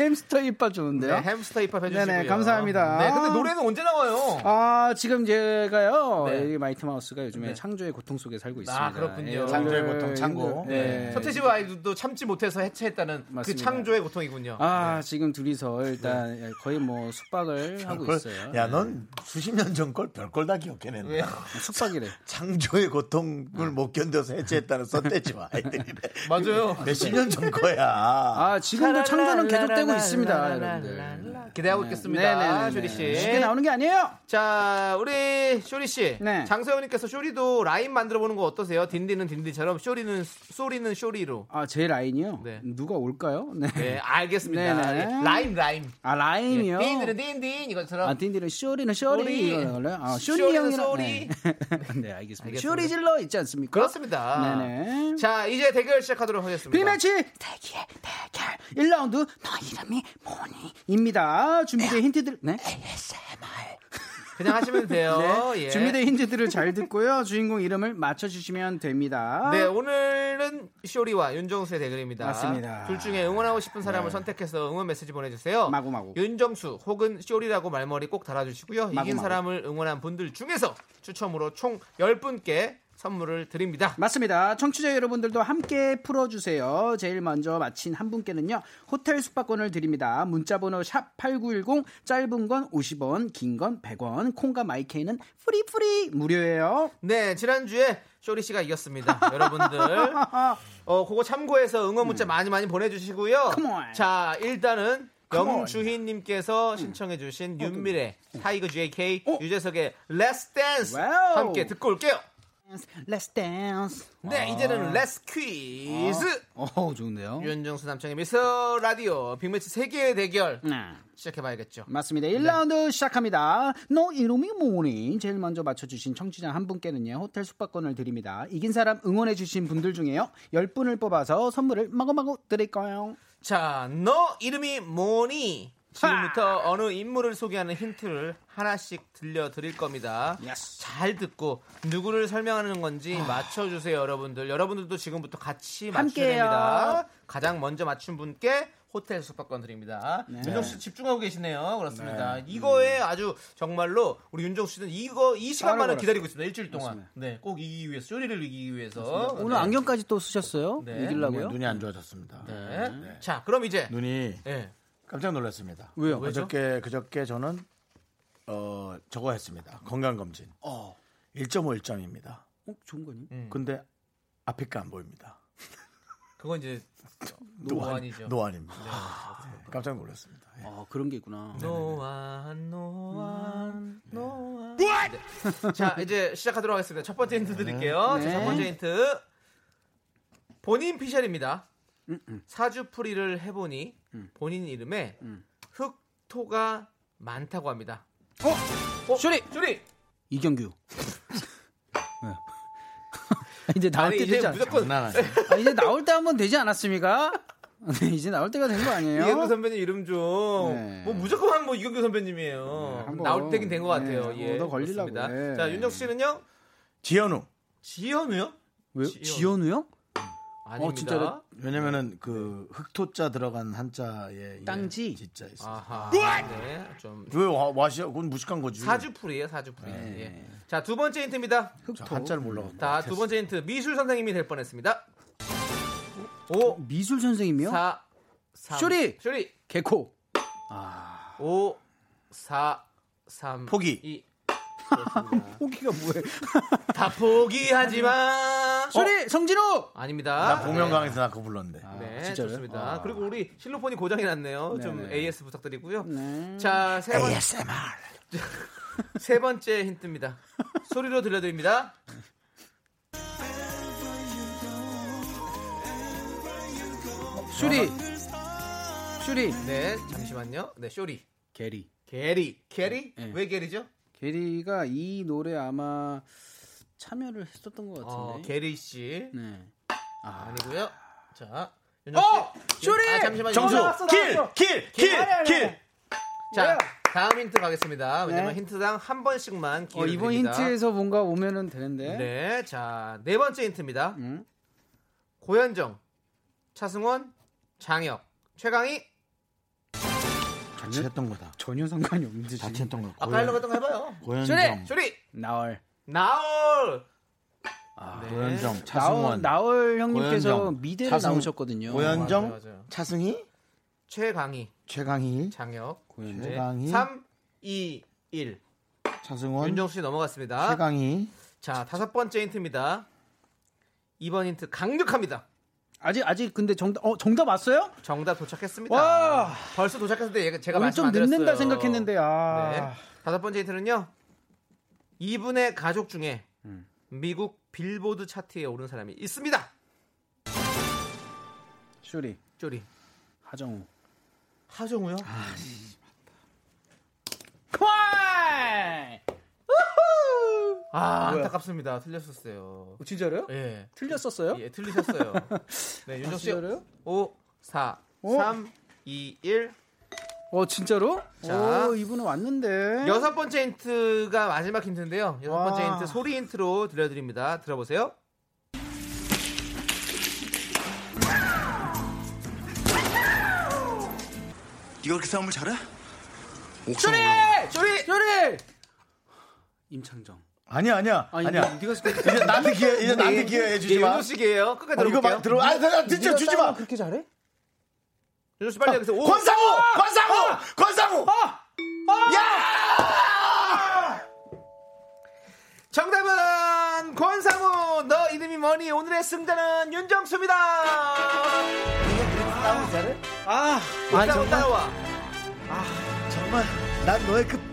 햄스터 힙합 좋은데요? 네, 햄스터 힙합 해주시고요. 네네, 감사합니다. 네, 근데 노래는 언제 나와요? 아, 지금 제가요. 네. 마이티마우스가 요즘에 네. 창조의 고통 속에 살고 있습니다. 아, 그렇군요. 예, 창조의 고통, 창고. 네. 네. 서태지와 아이들도 참지 못해서 해체했다는 맞습니다. 그 창조의 고통이군요. 아, 네. 지금 둘이서 일단 네. 거의 뭐 숙박을 하고 있어요. 야, 넌 수십 년 전 걸 별걸 다 기억해낸다. 숙박이래. 창조의 고통을 못 견뎌서 해체했다는 서태지와 아이들이래. 맞아요. 몇십 년 전 거야. 아, 지금도 창조는 계속되고 있습니다. 여러분들. 기대하고 있겠습니다. 쇼리 씨. 쉽게 나오는 게 아니에요. 자, 우리 쇼리 씨. 네. 장서연님께서 쇼리도 라인 만들어 보는 거 어떠세요? 딘디는 딘디처럼, 쇼리는 소리는 쇼리로. 아, 제 라인이요? 네. 누가 올까요? 네. 네, 알겠습니다. 네. 라임. 아, 라임이요? 네. 딘디는 딘딘 이것처럼. 아, 딘디는 쇼리는 쇼리. 아, 쇼리 형이랑. 쇼리. 네, 알겠습니다. 쇼리 질러 있지 않습니까? 그렇습니다. 네네. 자, 이제 대결 시작하도록 하겠습니다. 비매치 대결 1라운드. 너 이름이 뭐니?입니다. 준비된 힌트들 네? ASMR 그냥 하시면 돼요. 네. 예. 준비된 힌트들을 잘 듣고요. 주인공 이름을 맞춰주시면 됩니다. 네, 오늘은 쇼리와 윤정수의 대결입니다. 맞습니다. 둘 중에 응원하고 싶은 사람을 네. 선택해서 응원 메시지 보내주세요. 마구마구. 윤정수 혹은 쇼리라고 말머리 꼭 달아주시고요. 마구마구. 이긴 사람을 응원한 분들 중에서 추첨으로 총 10분께 선물을 드립니다. 맞습니다. 청취자 여러분들도 함께 풀어주세요. 제일 먼저 마친 한 분께는요. 호텔 숙박권을 드립니다. 문자번호 샵 8910 짧은 건 50원 긴 건 100원 콩과 마이케이는 프리프리 무료예요. 네. 지난주에 쇼리씨가 이겼습니다. 여러분들 그거 참고해서 응원 문자 많이 보내주시고요. 자 일단은 영주희님께서 신청해주신 윤미래 타이거 JK 유재석의 Let's Dance 와우. 함께 듣고 올게요. Let's dance. 네, 이제는 Let's quiz. 오, 좋은데요. 윤정수 남창의 미스터 라디오 빅매치 세계의 대결 시작해봐야겠죠. 맞습니다. 1라운드 네. 시작합니다. 너 이름이 뭐니? 제일 먼저 맞춰주신 청취자 한 분께는요 호텔 숙박권을 드립니다. 이긴 사람 응원해주신 분들 중에요 10분을 뽑아서 선물을 마구마구 드릴 거예요. 자, 너 이름이 뭐니? 지금부터 어느 인물을 소개하는 힌트를 하나씩 들려드릴 겁니다. Yes. 잘 듣고 누구를 설명하는 건지 맞춰주세요. 여러분들. 여러분들도 지금부터 같이 맞추셔야 됩니다. 가장 먼저 맞춘 분께 호텔 숙박권 드립니다. 네. 윤정수 씨 집중하고 계시네요. 그렇습니다. 네. 이거에 아주 정말로 우리 윤정수 씨는 이거 이 시간만을 기다리고 있습니다. 일주일 동안. 네, 꼭 이기기 위해서 쇼리를 이기기 위해서 네. 오늘 안경까지 또 쓰셨어요? 네. 이기려고요? 눈이 안 좋아졌습니다. 네. 네. 자, 그럼 이제 눈이. 네. 깜짝 놀랐습니다. 왜요? 그저께 저는 저거 했습니다. 건강검진. 1.5 1점입니다. 좋은 거니? 근데 앞에 거 안 보입니다. 그건 이제 노안이죠. 노안입니다. 네, 깜짝 놀랐습니다. 예. 아, 그런 게 있구나. 노안. 네. 자, 이제 시작하도록 하겠습니다. 첫 번째 힌트 드릴게요. 네. 자, 첫 번째 힌트. 본인 피셜입니다. 사주풀이를 해보니 본인 이름에 흑토가 많다고 합니다. 쇼리 이경규. 네. 이제 나올 때 되지 않았나? 이제 나올 때 한번 되지 않았습니까? 네, 이제 나올 때가 된 거 아니에요? 이경규 선배님 이름 좀 뭐 네. 무조건 한 이경규 선배님이에요. 네, 나올 때긴 된 것 같아요. 네, 예, 더 걸리려고. 네. 자, 윤혁 씨는요? 지현우요? 왜? 지현우요? 진짜 왜냐면은 그 흑토자 들어간 한자에 땅지 진짜 있어. 네, 왜 와시야? 그건 무식한 거지. 사주풀이에요, 사주풀이. 네. 예. 자, 두 번째 힌트입니다. 흑토 한자를 몰라가지고. 자, 두 번째 힌트. 미술 선생님이 될 뻔했습니다. 5 미술 선생님이요? 4 3 쇼리 개코. 5 4 3 포기. 2 포기가 뭐예요? 다 포기하지 마. 소리 성진호. 아닙니다. 나 공연강에서 나 그거 불렀는데. 아, 네, 진짜요? 좋습니다. 그리고 우리 실로폰이 고장이 났네요. 네네. 좀 AS 부탁드리고요. 네. 자, ASMR. 세 번째 힌트입니다. 소리로 들려드립니다. 쇼리. 네, 잠시만요. 네, 쇼리. 게리. 게리. 게리? 네. 왜 게리죠? 게리가 이 노래 아마 참여를 했었던 것 같은데. 게리 씨. 네. 아니고요. 자, 윤정 씨. 쇼리! 잠시만요. 정수. 나왔어, 나왔어. 길. 자, 다음 힌트 가겠습니다. 왜냐면 네. 힌트당 한 번씩만 기회를 드립니다. 이번 힌트에서 뭔가 오면은 되는데. 네. 자, 네 번째 힌트입니다. 고현정, 차승원, 장혁, 최강희. 같이 했던 거다. 전혀 상관이 없는데. 같이 했던 거. 아까 하려고 했던 거 해봐요. 고현정. 쇼리. 나얼. 네. 고현정, 차승원. 나얼 형님께서 고현정, 미대를 나오셨거든요. 고현정, 맞아요. 차승희, 최강희, 장혁, 고현정. 3, 2, 1. 차승원. 윤정수 씨 넘어갔습니다. 최강희. 자, 다섯 번째 힌트입니다. 2번 힌트 강력합니다. 아직 근데 정답 왔어요? 정답 도착했습니다. 와. 벌써 도착했는데 제가 말씀 안 드렸어요. 좀 늦는다 생각했는데. 네. 다섯 번째 힌트는요. 이분의 가족 중에 미국 빌보드 차트에 오른 사람이 있습니다. 쇼리. 하정우요? 아, 콰이! 아, 안타깝습니다. 틀렸었어요. 진짜로요? 예. 틀렸었어요? 예, 틀리셨어요. 네, 윤정 씨. 5, 4, 3, 2, 1. 진짜로? 자, 이분은 왔는데. 여섯 번째 힌트가 마지막 힌트인데요. 여섯 번째 힌트 소리 힌트로 들려드립니다. 들어보세요. 네가 그렇게 싸움을 잘해? 쇼리! 임창정. 아니야. 이제 나한테 기회 주지 마. 윤호 씨 기회예요. 끝까지 들어볼게요. 이거 들어. 진짜 주지 마. 그렇게 잘해? 윤호 씨 빨리 여기서. 권상우. 야! 정답은 권상우. 너 이름이 뭐니? 오늘의 승자는 윤정수입니다. 이거 그렇게 싸움을 잘해? 권상우 따라와. 정말 난 너의 너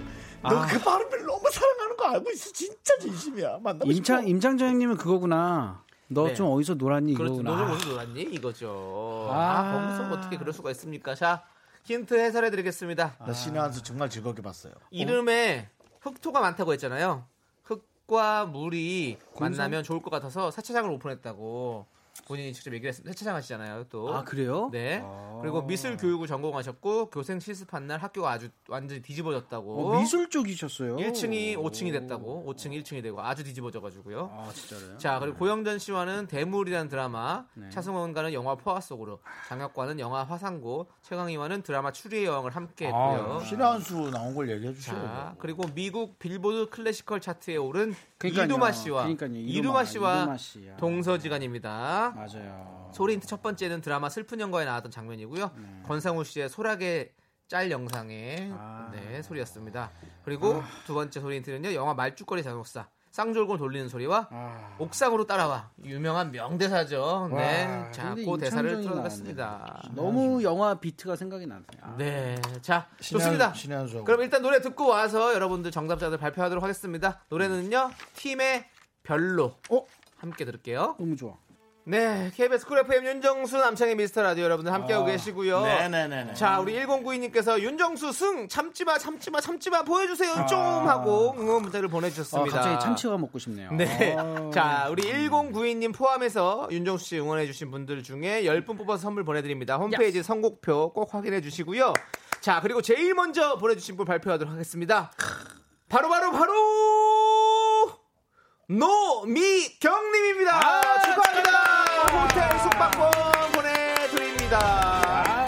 그 발음을 너무 사랑하는 거 알고 있어. 진짜 진심이야. 만나고 임창정 형님은 그거구나. 너 좀 어디서 놀았니? 이거구나. 너 좀 어디서 놀았니? 이거죠. 범성 어떻게 그럴 수가 있습니까? 자, 힌트 해설해드리겠습니다. 나 신의 한 수 정말 즐겁게 봤어요. 이름에 흑토가 많다고 했잖아요. 흑과 물이 만나면 좋을 것 같아서 세차장을 오픈했다고 본인이 직접 얘기를 했습니다. 세차장 하시잖아요. 또. 그래요? 네. 그리고 미술 교육을 전공하셨고 교생 실습한 날 학교가 아주 완전히 뒤집어졌다고. 미술 쪽이셨어요? 1층이 5층이 됐다고. 5층이 1층이 되고 아주 뒤집어져가지고요. 진짜로요? 자, 그리고 고영전 씨와는 대물이라는 드라마, 차승원과는 영화 포화 속으로, 장혁과는 영화 화상고, 최강희와는 드라마 추리의 여왕을 함께했고요. 신한수 나온 걸 얘기해 주세요. 그리고 미국 빌보드 클래시컬 차트에 오른 이루마 씨와 동서지간입니다. 맞아요. 소리 힌트 첫 번째는 드라마 슬픈 연가에 나왔던 장면이고요. 권상우 씨의 소라게 짤 영상의 소리였습니다. 그리고 두 번째 소리 힌트는요. 영화 말죽거리 잔혹사 쌍졸곤 돌리는 소리와 옥상으로 따라와 유명한 명대사죠. 네, 자, 그 대사를 틀어드렸습니다. 너무 영화 비트가 생각이 나네요. 네, 자, 좋습니다. 그럼 일단 노래 듣고 와서 여러분들 정답자들 발표하도록 하겠습니다. 노래는요. 팀의 별로 함께 들을게요. 너무 좋아. 네, KBS 쿨 FM 윤정수 남창의 미스터라디오 여러분들 함께하고 계시고요. 네네네. 자, 우리 1092님께서 윤정수 승 참지마 보여주세요 좀 하고 응원 문자를 보내주셨습니다. 갑자기 참치가 먹고 싶네요. 네. 자, 우리 1092님 포함해서 윤정수 씨 응원해주신 분들 중에 10분 뽑아서 선물 보내드립니다. 홈페이지 선곡표 꼭 확인해주시고요. 자, 그리고 제일 먼저 보내주신 분 발표하도록 하겠습니다. 바로 노미경님입니다. 축하합니다. 호텔 숙박권 보내드립니다.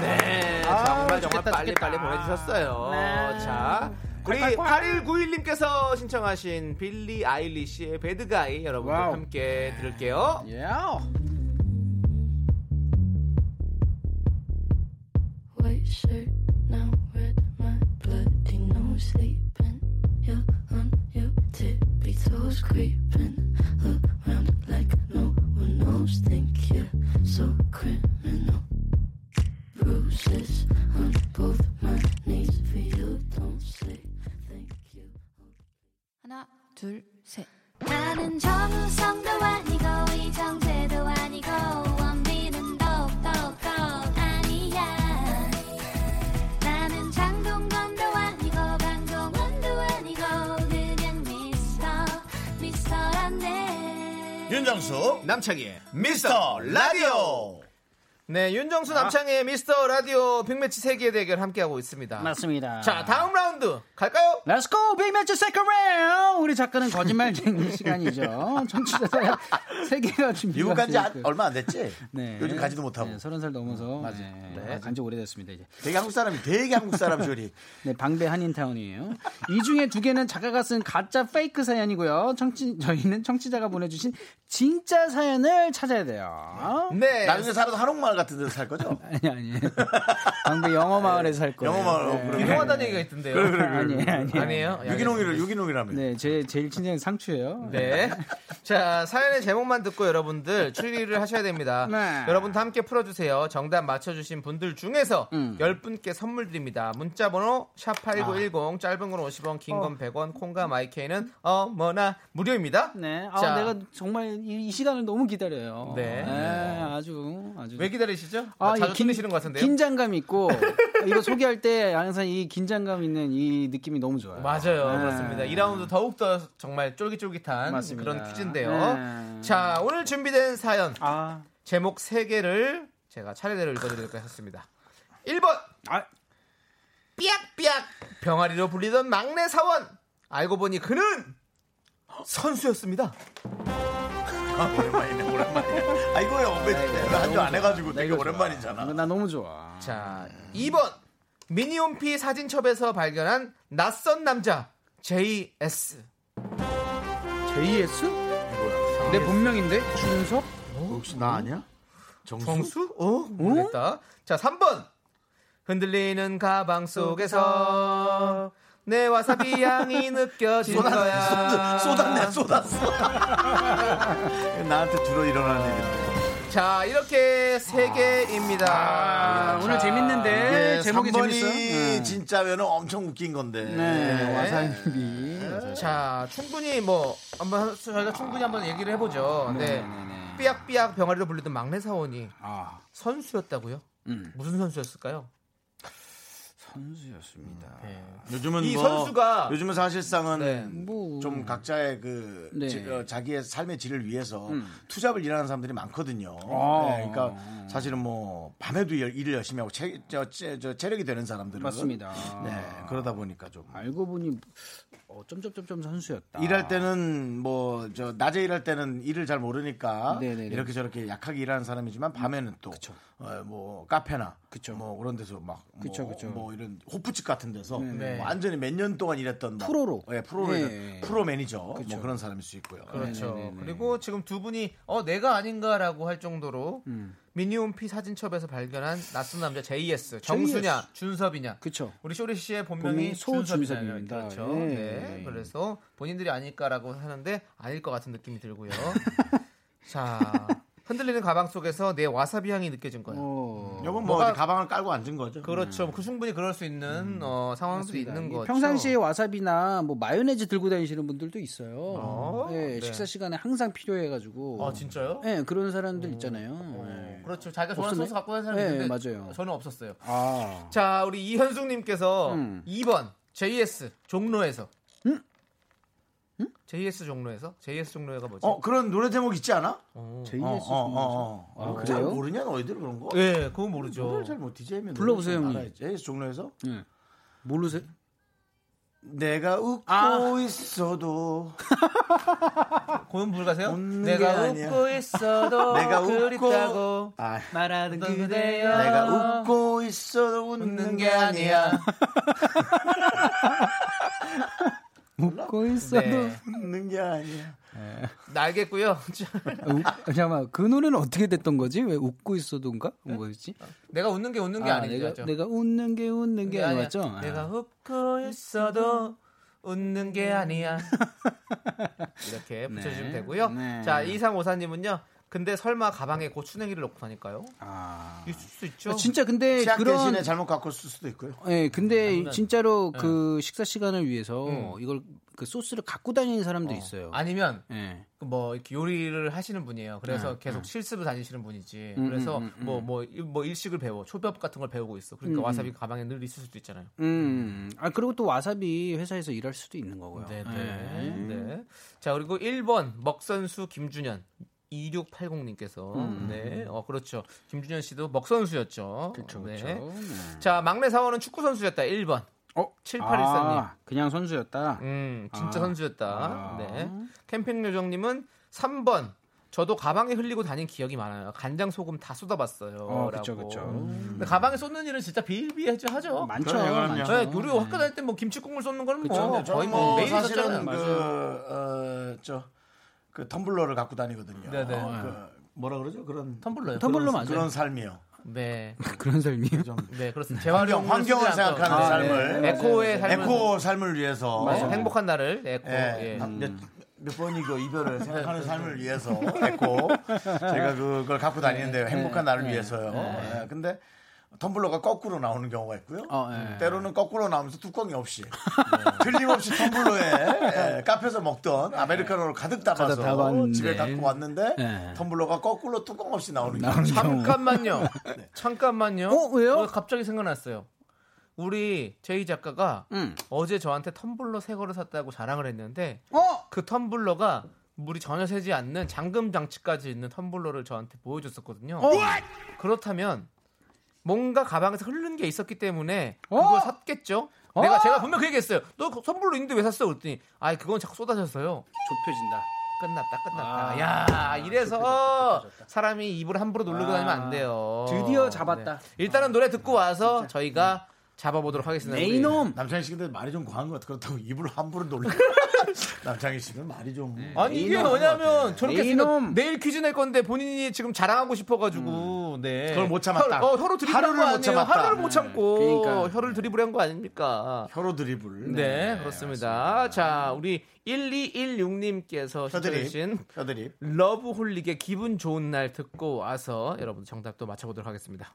네, 정말 빨리 보내주셨어요. 네. 자, 우리 8191님께서 신청하신 빌리 아일리시의 배드가이 여러분들 함께 들을게요. White shirt now with my bloody nose sleeping. You're on your tippy toes creeping around like no. Think you're so criminal. Bruises on both my knees for you. Don't say thank you. 하나, 둘, 셋. 나는 정우성도 아니고 이정재도 아니고 원빈은 더욱더 아니야. 나는 장동건도 아니고 윤정수 남창희의 미스터라디오. 네, 윤정수 남창희의 미스터라디오 빅매치 세계 대결 함께하고 있습니다. 맞습니다. 자, 다음 라운드 갈까요? Let's go 빅매치 세컨 라운드. 우리 작가는 거짓말쟁이 시간이죠. 청취자 세계가 준비가 미국 간지 얼마 안 됐지? 네. 요즘 가지도 못하고. 네, 30살 넘어서 맞아. 네, 네. 간지 오래됐습니다. 이제 되게 한국 사람이 조리. 네, 방배 한인타운이에요. 이 중에 두 개는 작가가 쓴 가짜 페이크 사연이고요. 저희는 청취자가 보내주신 진짜 사연을 찾아야 돼요. 네. 나중에 살아도 한옥마을 같은 데서 살 거죠? 아니. 방배 영어 마을에서 살 거예요. 영어 마을. 유명하다는 얘기가 있던데요. 그래. 아니에요. 유기농이라며. 네, 제 제일 친정이 상추예요. 네. 자, 사연의 제목만 듣고 여러분들 추리를 하셔야 됩니다. 네. 여러분도 함께 풀어주세요. 정답 맞춰주신 분들 중에서 10분께 선물 드립니다. 문자번호 #8910 짧은 건 50원, 긴 건 100원, 콩과 마이케이는 어머나 무료입니다. 네. 자, 내가 정말 이 시간을 너무 기다려요. 네. 아주. 왜 기다리시죠? 자주 틀리시는 것 같은데요. 긴장감 있고 이거 소개할 때 항상 이 긴장감 있는 이 느낌이 너무 좋아요. 맞아요. 네. 그렇습니다. 2라운드 더욱더 정말 쫄깃쫄깃한 맞습니다. 그런 퀴즈인데요. 네. 자, 오늘 준비된 사연 제목 3개를 제가 차례대로 읽어드릴까 했습니다. 1번 삐약삐약 병아리로 불리던 막내 사원, 알고 보니 그는 선수였습니다. 오랜만이네. 이거야 한 주 안 해가지고 되게 오랜만이잖아. 나 너무 좋아. 자, 2번 미니홈피 사진첩에서 발견한 낯선 남자 JS. JS? 뭐야? 내 본명인데? 준섭? 혹시 나 아니야? 정수? 모르겠다. 자, 3번 흔들리는 가방 속에서 내 와사비 향이 느껴질 거야. 쏟았어. 나한테 주로 일어나는 일인데. 자, 이렇게 3개입니다. 오늘 재밌는데. 네, 제목이 재밌어요. 진짜면 엄청 웃긴 건데. 네. 와사비. 자, 충분히 저희가 충분히 한번 얘기를 해보죠. 네. 삐약삐약 병아리로 불리던 막내 사원이 선수였다고요? 무슨 선수였을까요? 선수였습니다. 네. 요즘은 이 선수가 요즘은 사실상은 좀 각자의 그 자기의 삶의 질을 위해서 투잡을 일하는 사람들이 많거든요. 그러니까 사실은 밤에도 일을 열심히 하고 체력이 되는 사람들은 맞습니다. 네, 그러다 보니까 좀 알고 보니 점점점점 선수였다. 일할 때는 낮에 일할 때는 일을 잘 모르니까 이렇게 저렇게 약하게 일하는 사람이지만 밤에는 또 카페나 그런 데서 막 이런 호프집 같은 데서 완전히 몇 년 동안 일했던 프로로 프로 매니저 그런 사람일 수 있고요. 그렇죠. 네네네. 그리고 지금 두 분이 내가 아닌가라고 할 정도로 미니홈피 사진첩에서 발견한 낯선 남자 JS 정수냐 준섭이냐. 그렇죠. 우리 쇼리 씨의 본명이 소준섭입니다. 그렇죠. 네. 그래서 본인들이 아닐까라고 하는데 아닐 것 같은 느낌이 들고요. 자, 흔들리는 가방 속에서 내 와사비 향이 느껴진 거예요. 이건 가방을 깔고 앉은 거죠. 그렇죠. 그 충분히 그럴 수 있는 상황도 있는 거죠. 평상시에 와사비나 마요네즈 들고 다니시는 분들도 있어요. 식사 시간에 항상 필요해가지고. 진짜요? 네, 그런 사람들 있잖아요. 그렇죠. 자기가 좋아하는 소스 갖고 다니는 사람이 있는데 맞아요. 저는 없었어요. 자, 우리 이현숙님께서 2번 JS 종로에서. JS 종로에서? JS 종로가 뭐지? 그런 노래 제목 있지 않아? JS 종로에서. 잘 모르냐 너희들 그런 거? 예, 그건 모르죠. 노래를 잘 못 DJ면 불러보세요 형님. JS 종로에서? 예. 모르세요? 내가 웃고 있어도 고음 불가세요? 내가 웃고 있어도 그립다고 말하는 그대여. 내가 웃고 있어도 웃는 게 아니야. 웃고 있어도 웃는 게 아니야. 알겠고요. 잠깐만, 그 노래는 어떻게 됐던 거지? 왜 웃고 있어도인가? 뭐였지? 내가 웃는 게 웃는 게 아니죠. 내가 웃는 게 웃는 게 아니죠. 내가 웃고 있어도 웃는 게 아니야. 이렇게 붙여주시면 되고요. 네. 자, 2354님은요. 근데 설마 가방에 고추냉이를 넣고 다닐까요? 있을 수 있죠. 진짜 근데 치약 그런 대신에 잘못 갖고 쓸 수도 있고요. 네, 근데 아니면, 진짜로 그 식사 시간을 위해서 이걸 그 소스를 갖고 다니는 사람도 있어요. 아니면 이렇게 요리를 하시는 분이에요. 그래서 계속 실습을 다니시는 분이지. 그래서 일식을 배워, 초밥 같은 걸 배우고 있어. 그러니까 와사비 가방에 늘 있을 수도 있잖아요. 그리고 또 와사비 회사에서 일할 수도 있는 거고요. 네. 자, 그리고 1번 먹선수 김준현 2680님께서 네, 그렇죠. 김준현 씨도 먹선수였죠. 그렇죠. 네. 자, 막내 사원은 축구 선수였다. 1번. 7814님. 그냥 선수였다. 진짜 선수였다. 네. 캠핑 요정님은 3번. 저도 가방에 흘리고 다닌 기억이 많아요. 간장, 소금 다 쏟아봤어요. 그렇죠, 그렇죠. 근데 가방에 쏟는 일은 진짜 비일비재하죠. 많죠. 저희 우리 학교 다닐 때 뭐 김치국물 쏟는 거는 뭐 저희 뭐 매일 사실은 그 텀블러를 갖고 다니거든요. 네네. 그 뭐라 그러죠? 그런 텀블러요. 텀블러 맞아요. 그런 삶이요. 네. 그런 삶이요? 네, 그렇습니다. 재활용 환경을 생각하는 삶을. 네. 에코의 삶을. 에코 삶을 위해서. 맞아요. 행복한 날을 에코. 네. 예. 몇 번이고 이별을 생각하는 삶을 위해서 했고 제가 그걸 갖고 다니는데요. 행복한 나를 위해서요. 네. 근데 텀블러가 거꾸로 나오는 경우가 있고요. 때로는 거꾸로 나오면서 뚜껑이 없이 틀림없이 텀블러에 카페에서 먹던 아메리카노를 가득 담아서 집에 갖고 왔는데 텀블러가 거꾸로 뚜껑 없이 나오는 경우. 잠깐만요. 네. 잠깐만요. 왜요? 갑자기 생각났어요. 우리 제이 작가가 어제 저한테 텀블러 새 거를 샀다고 자랑을 했는데 그 텀블러가 물이 전혀 새지 않는 잠금 장치까지 있는 텀블러를 저한테 보여줬었거든요. 그렇다면 뭔가 가방에서 흐른 게 있었기 때문에 그걸 샀겠죠? 제가 분명 그 얘기했어요. 너 텀블러 있는데 왜 샀어? 그랬더니 아 그건 자꾸 쏟아져서요. 좁혀진다. 끝났다. 야, 이래서 좋겠다. 사람이 입을 함부로 놀리고 다니면 안 돼요. 드디어 잡았다. 네. 일단은 노래 듣고 와서 진짜. 저희가 잡아보도록 하겠습니다. 네, 이놈. 남창희 씨 근데 말이 좀 과한 것 같아. 그렇다고 입을 함부로 놀려. 남창희 씨는 말이 좀. 아니 이게 뭐냐면 저렇게 생각. 내일 퀴즈 낼 건데 본인이 지금 자랑하고 싶어가지고 네. 그걸 못 참았다. 혀로 드리블한 거 아니에요? 하루를 못 참고 그러니까. 혀를 드리블한 거 아닙니까? 혀로 드리블. 네 그렇습니다. 자 우리 1216님께서 신청해주신 혀드립. 러브홀릭의 기분 좋은 날 듣고 와서 여러분 정답도 맞춰보도록 하겠습니다.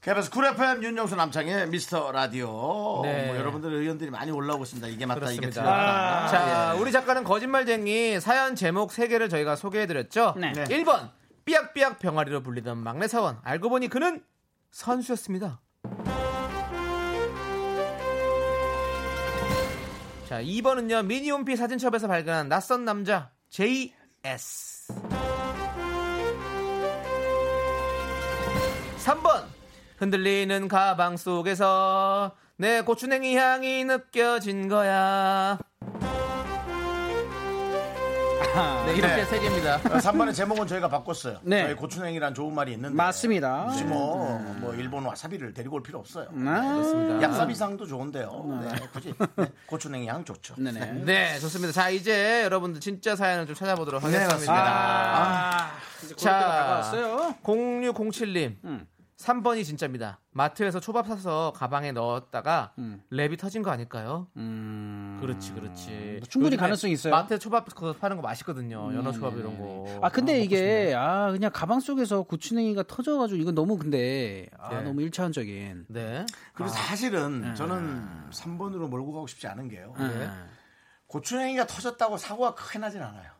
KBS 쿨 FM 윤정수 남창의 미스터 라디오. 네. 뭐 여러분들의 의견들이 많이 올라오고 있습니다. 이게 맞다, 그렇습니다. 이게 틀렸다. 자, 예. 우리 작가는 거짓말쟁이 사연 제목 3개를 저희가 소개해드렸죠. 네. 네. 1번 삐약삐약 병아리로 불리던 막내 사원. 알고 보니 그는 선수였습니다. 자, 2번은요. 미니홈피 사진첩에서 발견한 낯선 남자 JS. 3번 흔들리는 가방 속에서 내 고추냉이 향이 느껴진 거야. 네, 이렇게 네. 세 개입니다. 3번의 제목은 저희가 바꿨어요. 네. 저희 고추냉이란 좋은 말이 있는데. 맞습니다. 굳이 뭐 일본 와사비를 데리고 올 필요 없어요. 그렇습니다. 약사비상도 좋은데요. 네, 굳이 네, 고추냉이 향 좋죠. 네네. 네, 좋습니다. 자, 이제 여러분들 진짜 사연을 좀 찾아보도록 하겠습니다. 이제 자, 0607님. 3번이 진짜입니다. 마트에서 초밥 사서 가방에 넣었다가 랩이 터진 거 아닐까요? 그렇지. 충분히 가능성이 있어요. 마트에 초밥 파는 거 맛있거든요. 연어 초밥 이런 거. 근데 이게 그냥 가방 속에서 고추냉이가 터져가지고 이건 너무 근데 너무 일차원적인. 네. 그리고 사실은 저는 3번으로 몰고 가고 싶지 않은 게요. 고추냉이가 터졌다고 사고가 크게 나진 않아요.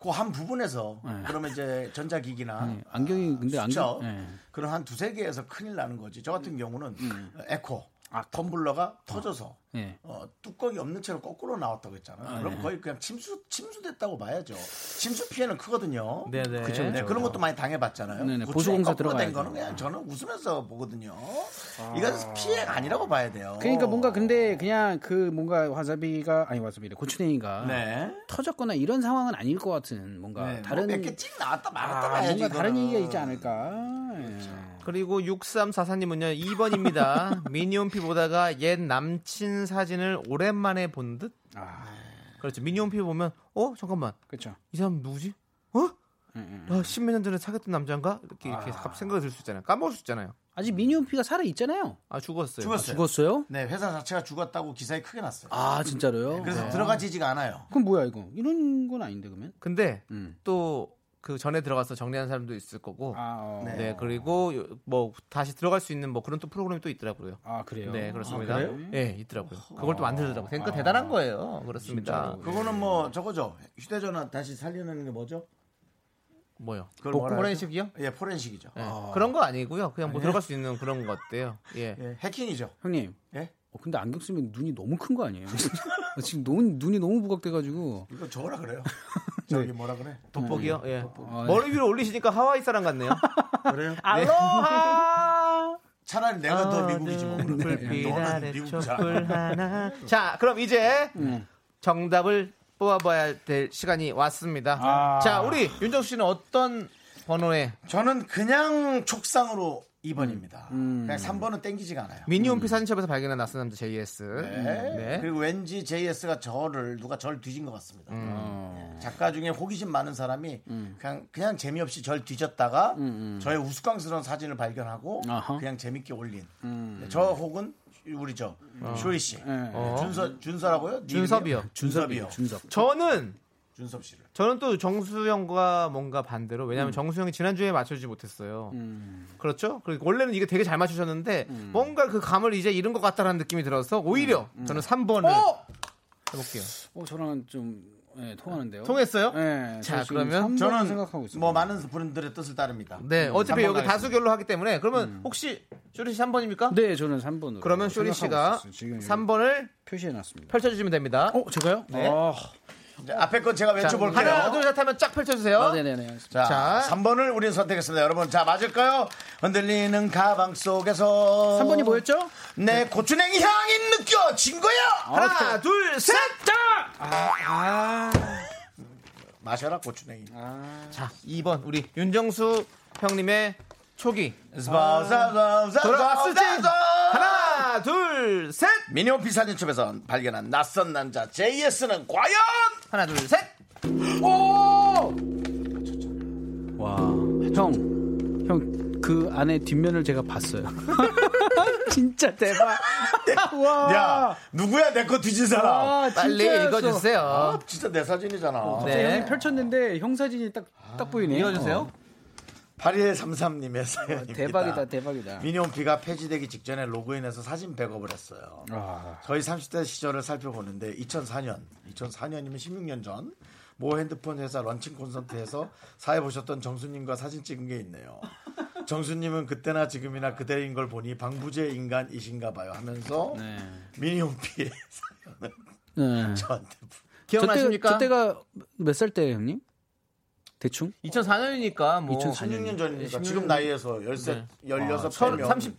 그 한 부분에서 그러면 이제 전자기기나 안경이 근데 안경 그런 한 두세 개에서 큰일 나는 거지. 저 같은 경우는 에코 텀블러가 터져서 뚜껑이 없는 채로 거꾸로 나왔다고 했잖아요. 그럼 거의 그냥 침수됐다고 봐야죠. 침수 피해는 크거든요. 네네. 그쵸. 네, 그런 것도 많이 당해봤잖아요. 네네. 보수공사 들어간 거는 그냥 저는 웃으면서 보거든요. 이건 피해가 아니라고 봐야 돼요. 그러니까 뭔가 근데 그냥 그 뭔가 와사비래 고추냉이가 터졌거나 이런 상황은 아닐 것 같은 뭔가 다른 몇 개 찍 나왔다 말았다 봐야지. 뭔가 다른 얘기가 있지 않을까. 그리고 6344님은요 2번입니다. 미니홈피 보다가 옛 남친 사진을 오랜만에 본 듯. 그렇죠. 미니홈피 보면 잠깐만. 그렇죠. 이 사람 누구지? 십몇 년 전에 사귀었던 남자인가? 이렇게 갑자기 생각이 들 수 있잖아요. 까먹을 수 있잖아요. 아직 미니홈피가 살아 있잖아요. 죽었어요? 네, 회사 자체가 죽었다고 기사에 크게 났어요. 진짜로요? 네, 그래서 들어가지지가 않아요. 그럼 뭐야 이거? 이런 건 아닌데 그러면? 근데 또 그 전에 들어가서 정리한 사람도 있을 거고, 네 그리고 뭐 다시 들어갈 수 있는 뭐 그런 또 프로그램이 또 있더라고요. 그래요? 네 그렇습니다. 예 네, 있더라고요. 그걸 또 만들더라고. 그러니까 대단한 거예요. 그렇습니다. 진짜로. 그거는 뭐 저거죠. 휴대전화 다시 살려내는 게 뭐죠? 뭐요? 포렌식이요? 예, 포렌식이죠. 네. 그런 거 아니고요. 그냥 뭐 들어갈 수 있는 그런 것대요. 해킹이죠, 형님. 근데 안경 쓰면 눈이 너무 큰 거 아니에요? 지금 눈이 너무 부각돼가지고. 이거 저라 그래요. 저기 뭐라 그래? 돋보기요? 예. 돋보기. 아, 머리 위로 올리시니까 하와이 사람 같네요. 그래요? 알로하. 차라리 내가 더 미국이지 뭐. 너는 미국 사람. 자, 그럼 이제 정답을 뽑아봐야 될 시간이 왔습니다. 아. 자, 우리 윤정수 씨는 어떤 번호에? 저는 그냥 촉상으로 2번입니다. 그냥 3번은 땡기지가 않아요. 미니홈피 사진첩에서 발견한 낯선 남자 JS. 네. 네. 그리고 왠지 JS가 누가 저를 뒤진 것 같습니다. 작가 중에 호기심 많은 사람이 그냥 재미없이 절 뒤졌다가 저의 우스꽝스러운 사진을 발견하고 아하. 그냥 재밌게 올린. 저 혹은 우리죠. 쇼이 씨. 준서라고요? 준섭이요. 준섭. 저는 또 정수영과 뭔가 반대로, 왜냐하면 정수영이 지난주에 맞춰주지 못했어요. 그렇죠? 그리고 원래는 이게 되게 잘 맞추셨는데 뭔가 그 감을 이제 잃은 것 같다라는 느낌이 들어서 오히려 저는 3번을 해볼게요. 저랑 좀 통하는데요. 통했어요? 네, 자 그러면 저는 생각하고 있습니다. 뭐 많은 분들의 뜻을 따릅니다. 네, 어차피 여기 다수결로 하기 때문에 그러면 혹시 쇼리 씨 3번입니까? 네, 저는 3번으로. 그러면 쇼리 씨가 3번을 표시해놨습니다. 펼쳐주시면 됩니다. 제가요? 네. 앞에 건 제가 외쳐볼게요. 하나, 둘, 셋 하면 쫙 펼쳐주세요. 네네네. 자, 3번을 우리는 선택했습니다. 여러분, 자, 맞을까요? 흔들리는 가방 속에서. 3번이 뭐였죠? 네, 고추냉이 향이 느껴진 거야! 하나, 둘, 셋! 마셔라, 고추냉이. 자, 2번, 우리 윤정수 형님의 초기. 돌아왔을지! 하나, 둘, 셋! 미니홈피 사진첩에서 발견한 낯선 남자 JS는 과연! 하나, 둘, 셋! 오! 와, 형, 그 안에 뒷면을 제가 봤어요. 진짜 대박. 와. 야, 누구야, 내 거 뒤진 사람? 와, 빨리 읽어주세요. 아, 진짜 내 사진이잖아. 네. 형이 펼쳤는데 형 사진이 딱 보이네요. 읽어주세요. 8133님의 사연입니다. 대박이다. 미니홈피가 폐지되기 직전에 로그인해서 사진 백업을 했어요. 저희 30대 시절을 살펴보는데 2004년이면 16년 전 모 핸드폰 회사 런칭 콘서트에서 사회보셨던 정수님과 사진 찍은 게 있네요. 정수님은 그때나 지금이나 그대인 걸 보니 방부제 인간이신가 봐요 하면서 네. 미니홈피의 사연을 저한테 기억나십니까? 그때가 몇 살 때예요 형님? 대충? 2004년이니까 뭐 16년 전이니까 16년... 지금 나이에서 13, 네. 16,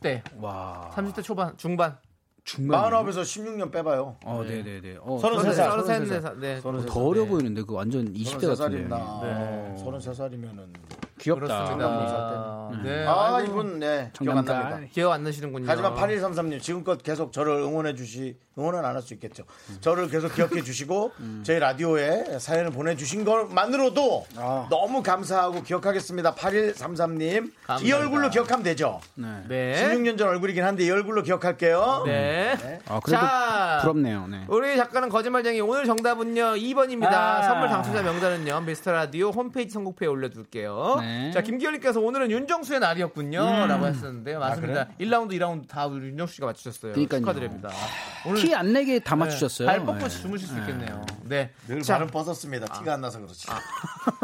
30대. 와. 30대 초반, 중반. 49에서 16년 빼봐요. 네네네. 33살. 네. 더 어려 보이는데 그 완전 20대 같은데. 33살이면은 귀엽다. 네. 아, 이분 네. 기억 안 납니다. 기억 안 나시는군요. 하지만 8133님 지금껏 계속 저를 응원은 안 할 수 있겠죠. 저를 계속 기억해 주시고 저희 라디오에 사연을 보내주신 것만으로도 너무 감사하고 기억하겠습니다. 8133님 감사합니다. 이 얼굴로 기억하면 되죠. 네. 16년 전 얼굴이긴 한데 이 얼굴로 기억할게요. 네. 그래도 자, 부럽네요. 네. 우리 작가는 거짓말쟁이 오늘 정답은요 2번입니다. 선물 당첨자 명단은요 미스터라디오 홈페이지 선곡표에 올려둘게요. 네. 자, 김기열님께서 오늘은 윤정수의 날이었군요. 라고 했었는데요. 맞습니다. 1라운드, 2라운드 다 우리 윤정수 씨가 맞추셨어요. 그러니까요. 축하드립니다. 피 안 내게 다 맞추셨어요. 발 뻗고 주무실 수 있겠네요. 네. 늘 발은 뻗었습니다. 티가 안 나서 그렇지.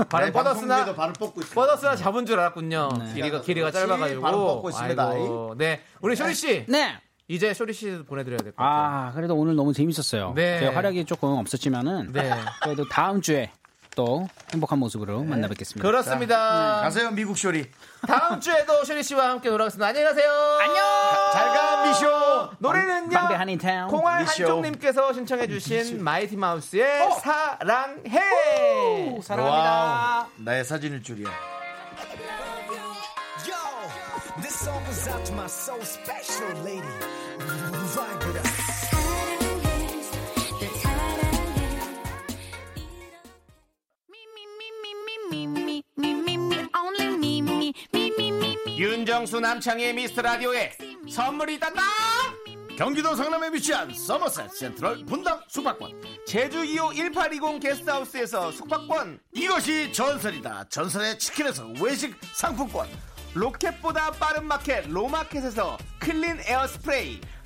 발은 뻗었으나, 잡은 줄 알았군요. 네. 길이가 짧아가지고. 발은 뻗고 있습니다. 네. 우리 쇼리씨. 네. 이제 쇼리 씨 보내드려야 될 것 같아요. 그래도 오늘 너무 재밌었어요. 네. 제가 활약이 조금 없었지만은. 네. 그래도 다음 주에. 또 행복한 모습으로 만나뵙겠습니다. 그렇습니다. 가세요 미국 쇼리. 다음 주에도 쇼리 씨와 함께 돌아오겠습니다. 안녕히 가세요. 안녕. 잘가 미쇼. 노래는요. 콩알 한종님께서 신청해주신 마이티마우스의 사랑해. 사랑합니다. 나의 사진일 줄이야. This song was out to my so special lady. Vibe it up. 윤정수 남창희의 미스터라디오에 선물이 있단다. 경기도 성남에 위치한 서머셋 센트럴 분당 숙박권, 제주 2호 1820 게스트하우스에서 숙박권, 이것이 전설이다 전설의 치킨에서 외식 상품권, 로켓보다 빠른 마켓 로마켓에서 클린 에어 스프레이,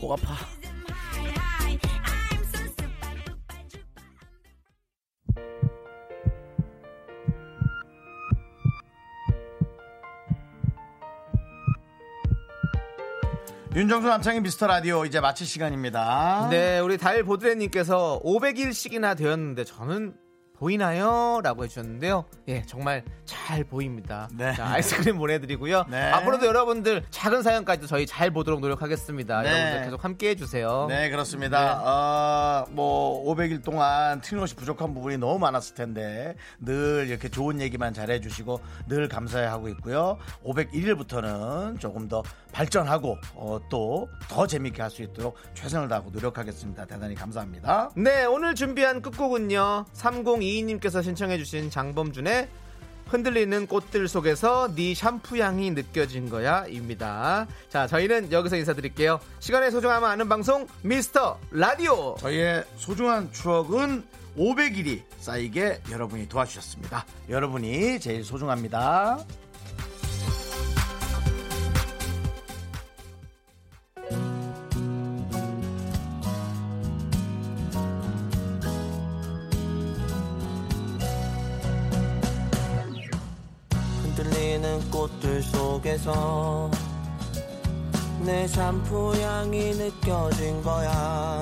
목 아파. 윤정수 남창희 미스터라디오 이제 마칠 시간입니다. 네, 우리 달 보드레님께서 500일씩이나 되었는데 저는 보이나요? 라고 해주셨는데요. 예, 정말 잘 보입니다. 네. 자, 아이스크림 보내드리고요. 네. 앞으로도 여러분들 작은 사연까지도 저희 잘 보도록 노력하겠습니다. 네. 여러분들 계속 함께 해주세요. 네, 그렇습니다. 네. 뭐 500일 동안 틀림없이 부족한 부분이 너무 많았을 텐데 늘 이렇게 좋은 얘기만 잘해주시고 늘 감사해하고 있고요. 501일부터는 조금 더 발전하고 또 더 재밌게 할 수 있도록 최선을 다하고 노력하겠습니다. 대단히 감사합니다. 네, 오늘 준비한 끝곡은요. 3022님께서 신청해주신 장범준의 흔들리는 꽃들 속에서 네 샴푸 향이 느껴진 거야 입니다. 자, 저희는 여기서 인사드릴게요. 시간의 소중함을 아는 방송 미스터 라디오. 저희의 소중한 추억은 500일이 쌓이게 여러분이 도와주셨습니다. 여러분이 제일 소중합니다. 꽃들 속에서 내 샴푸 향이 느껴진 거야.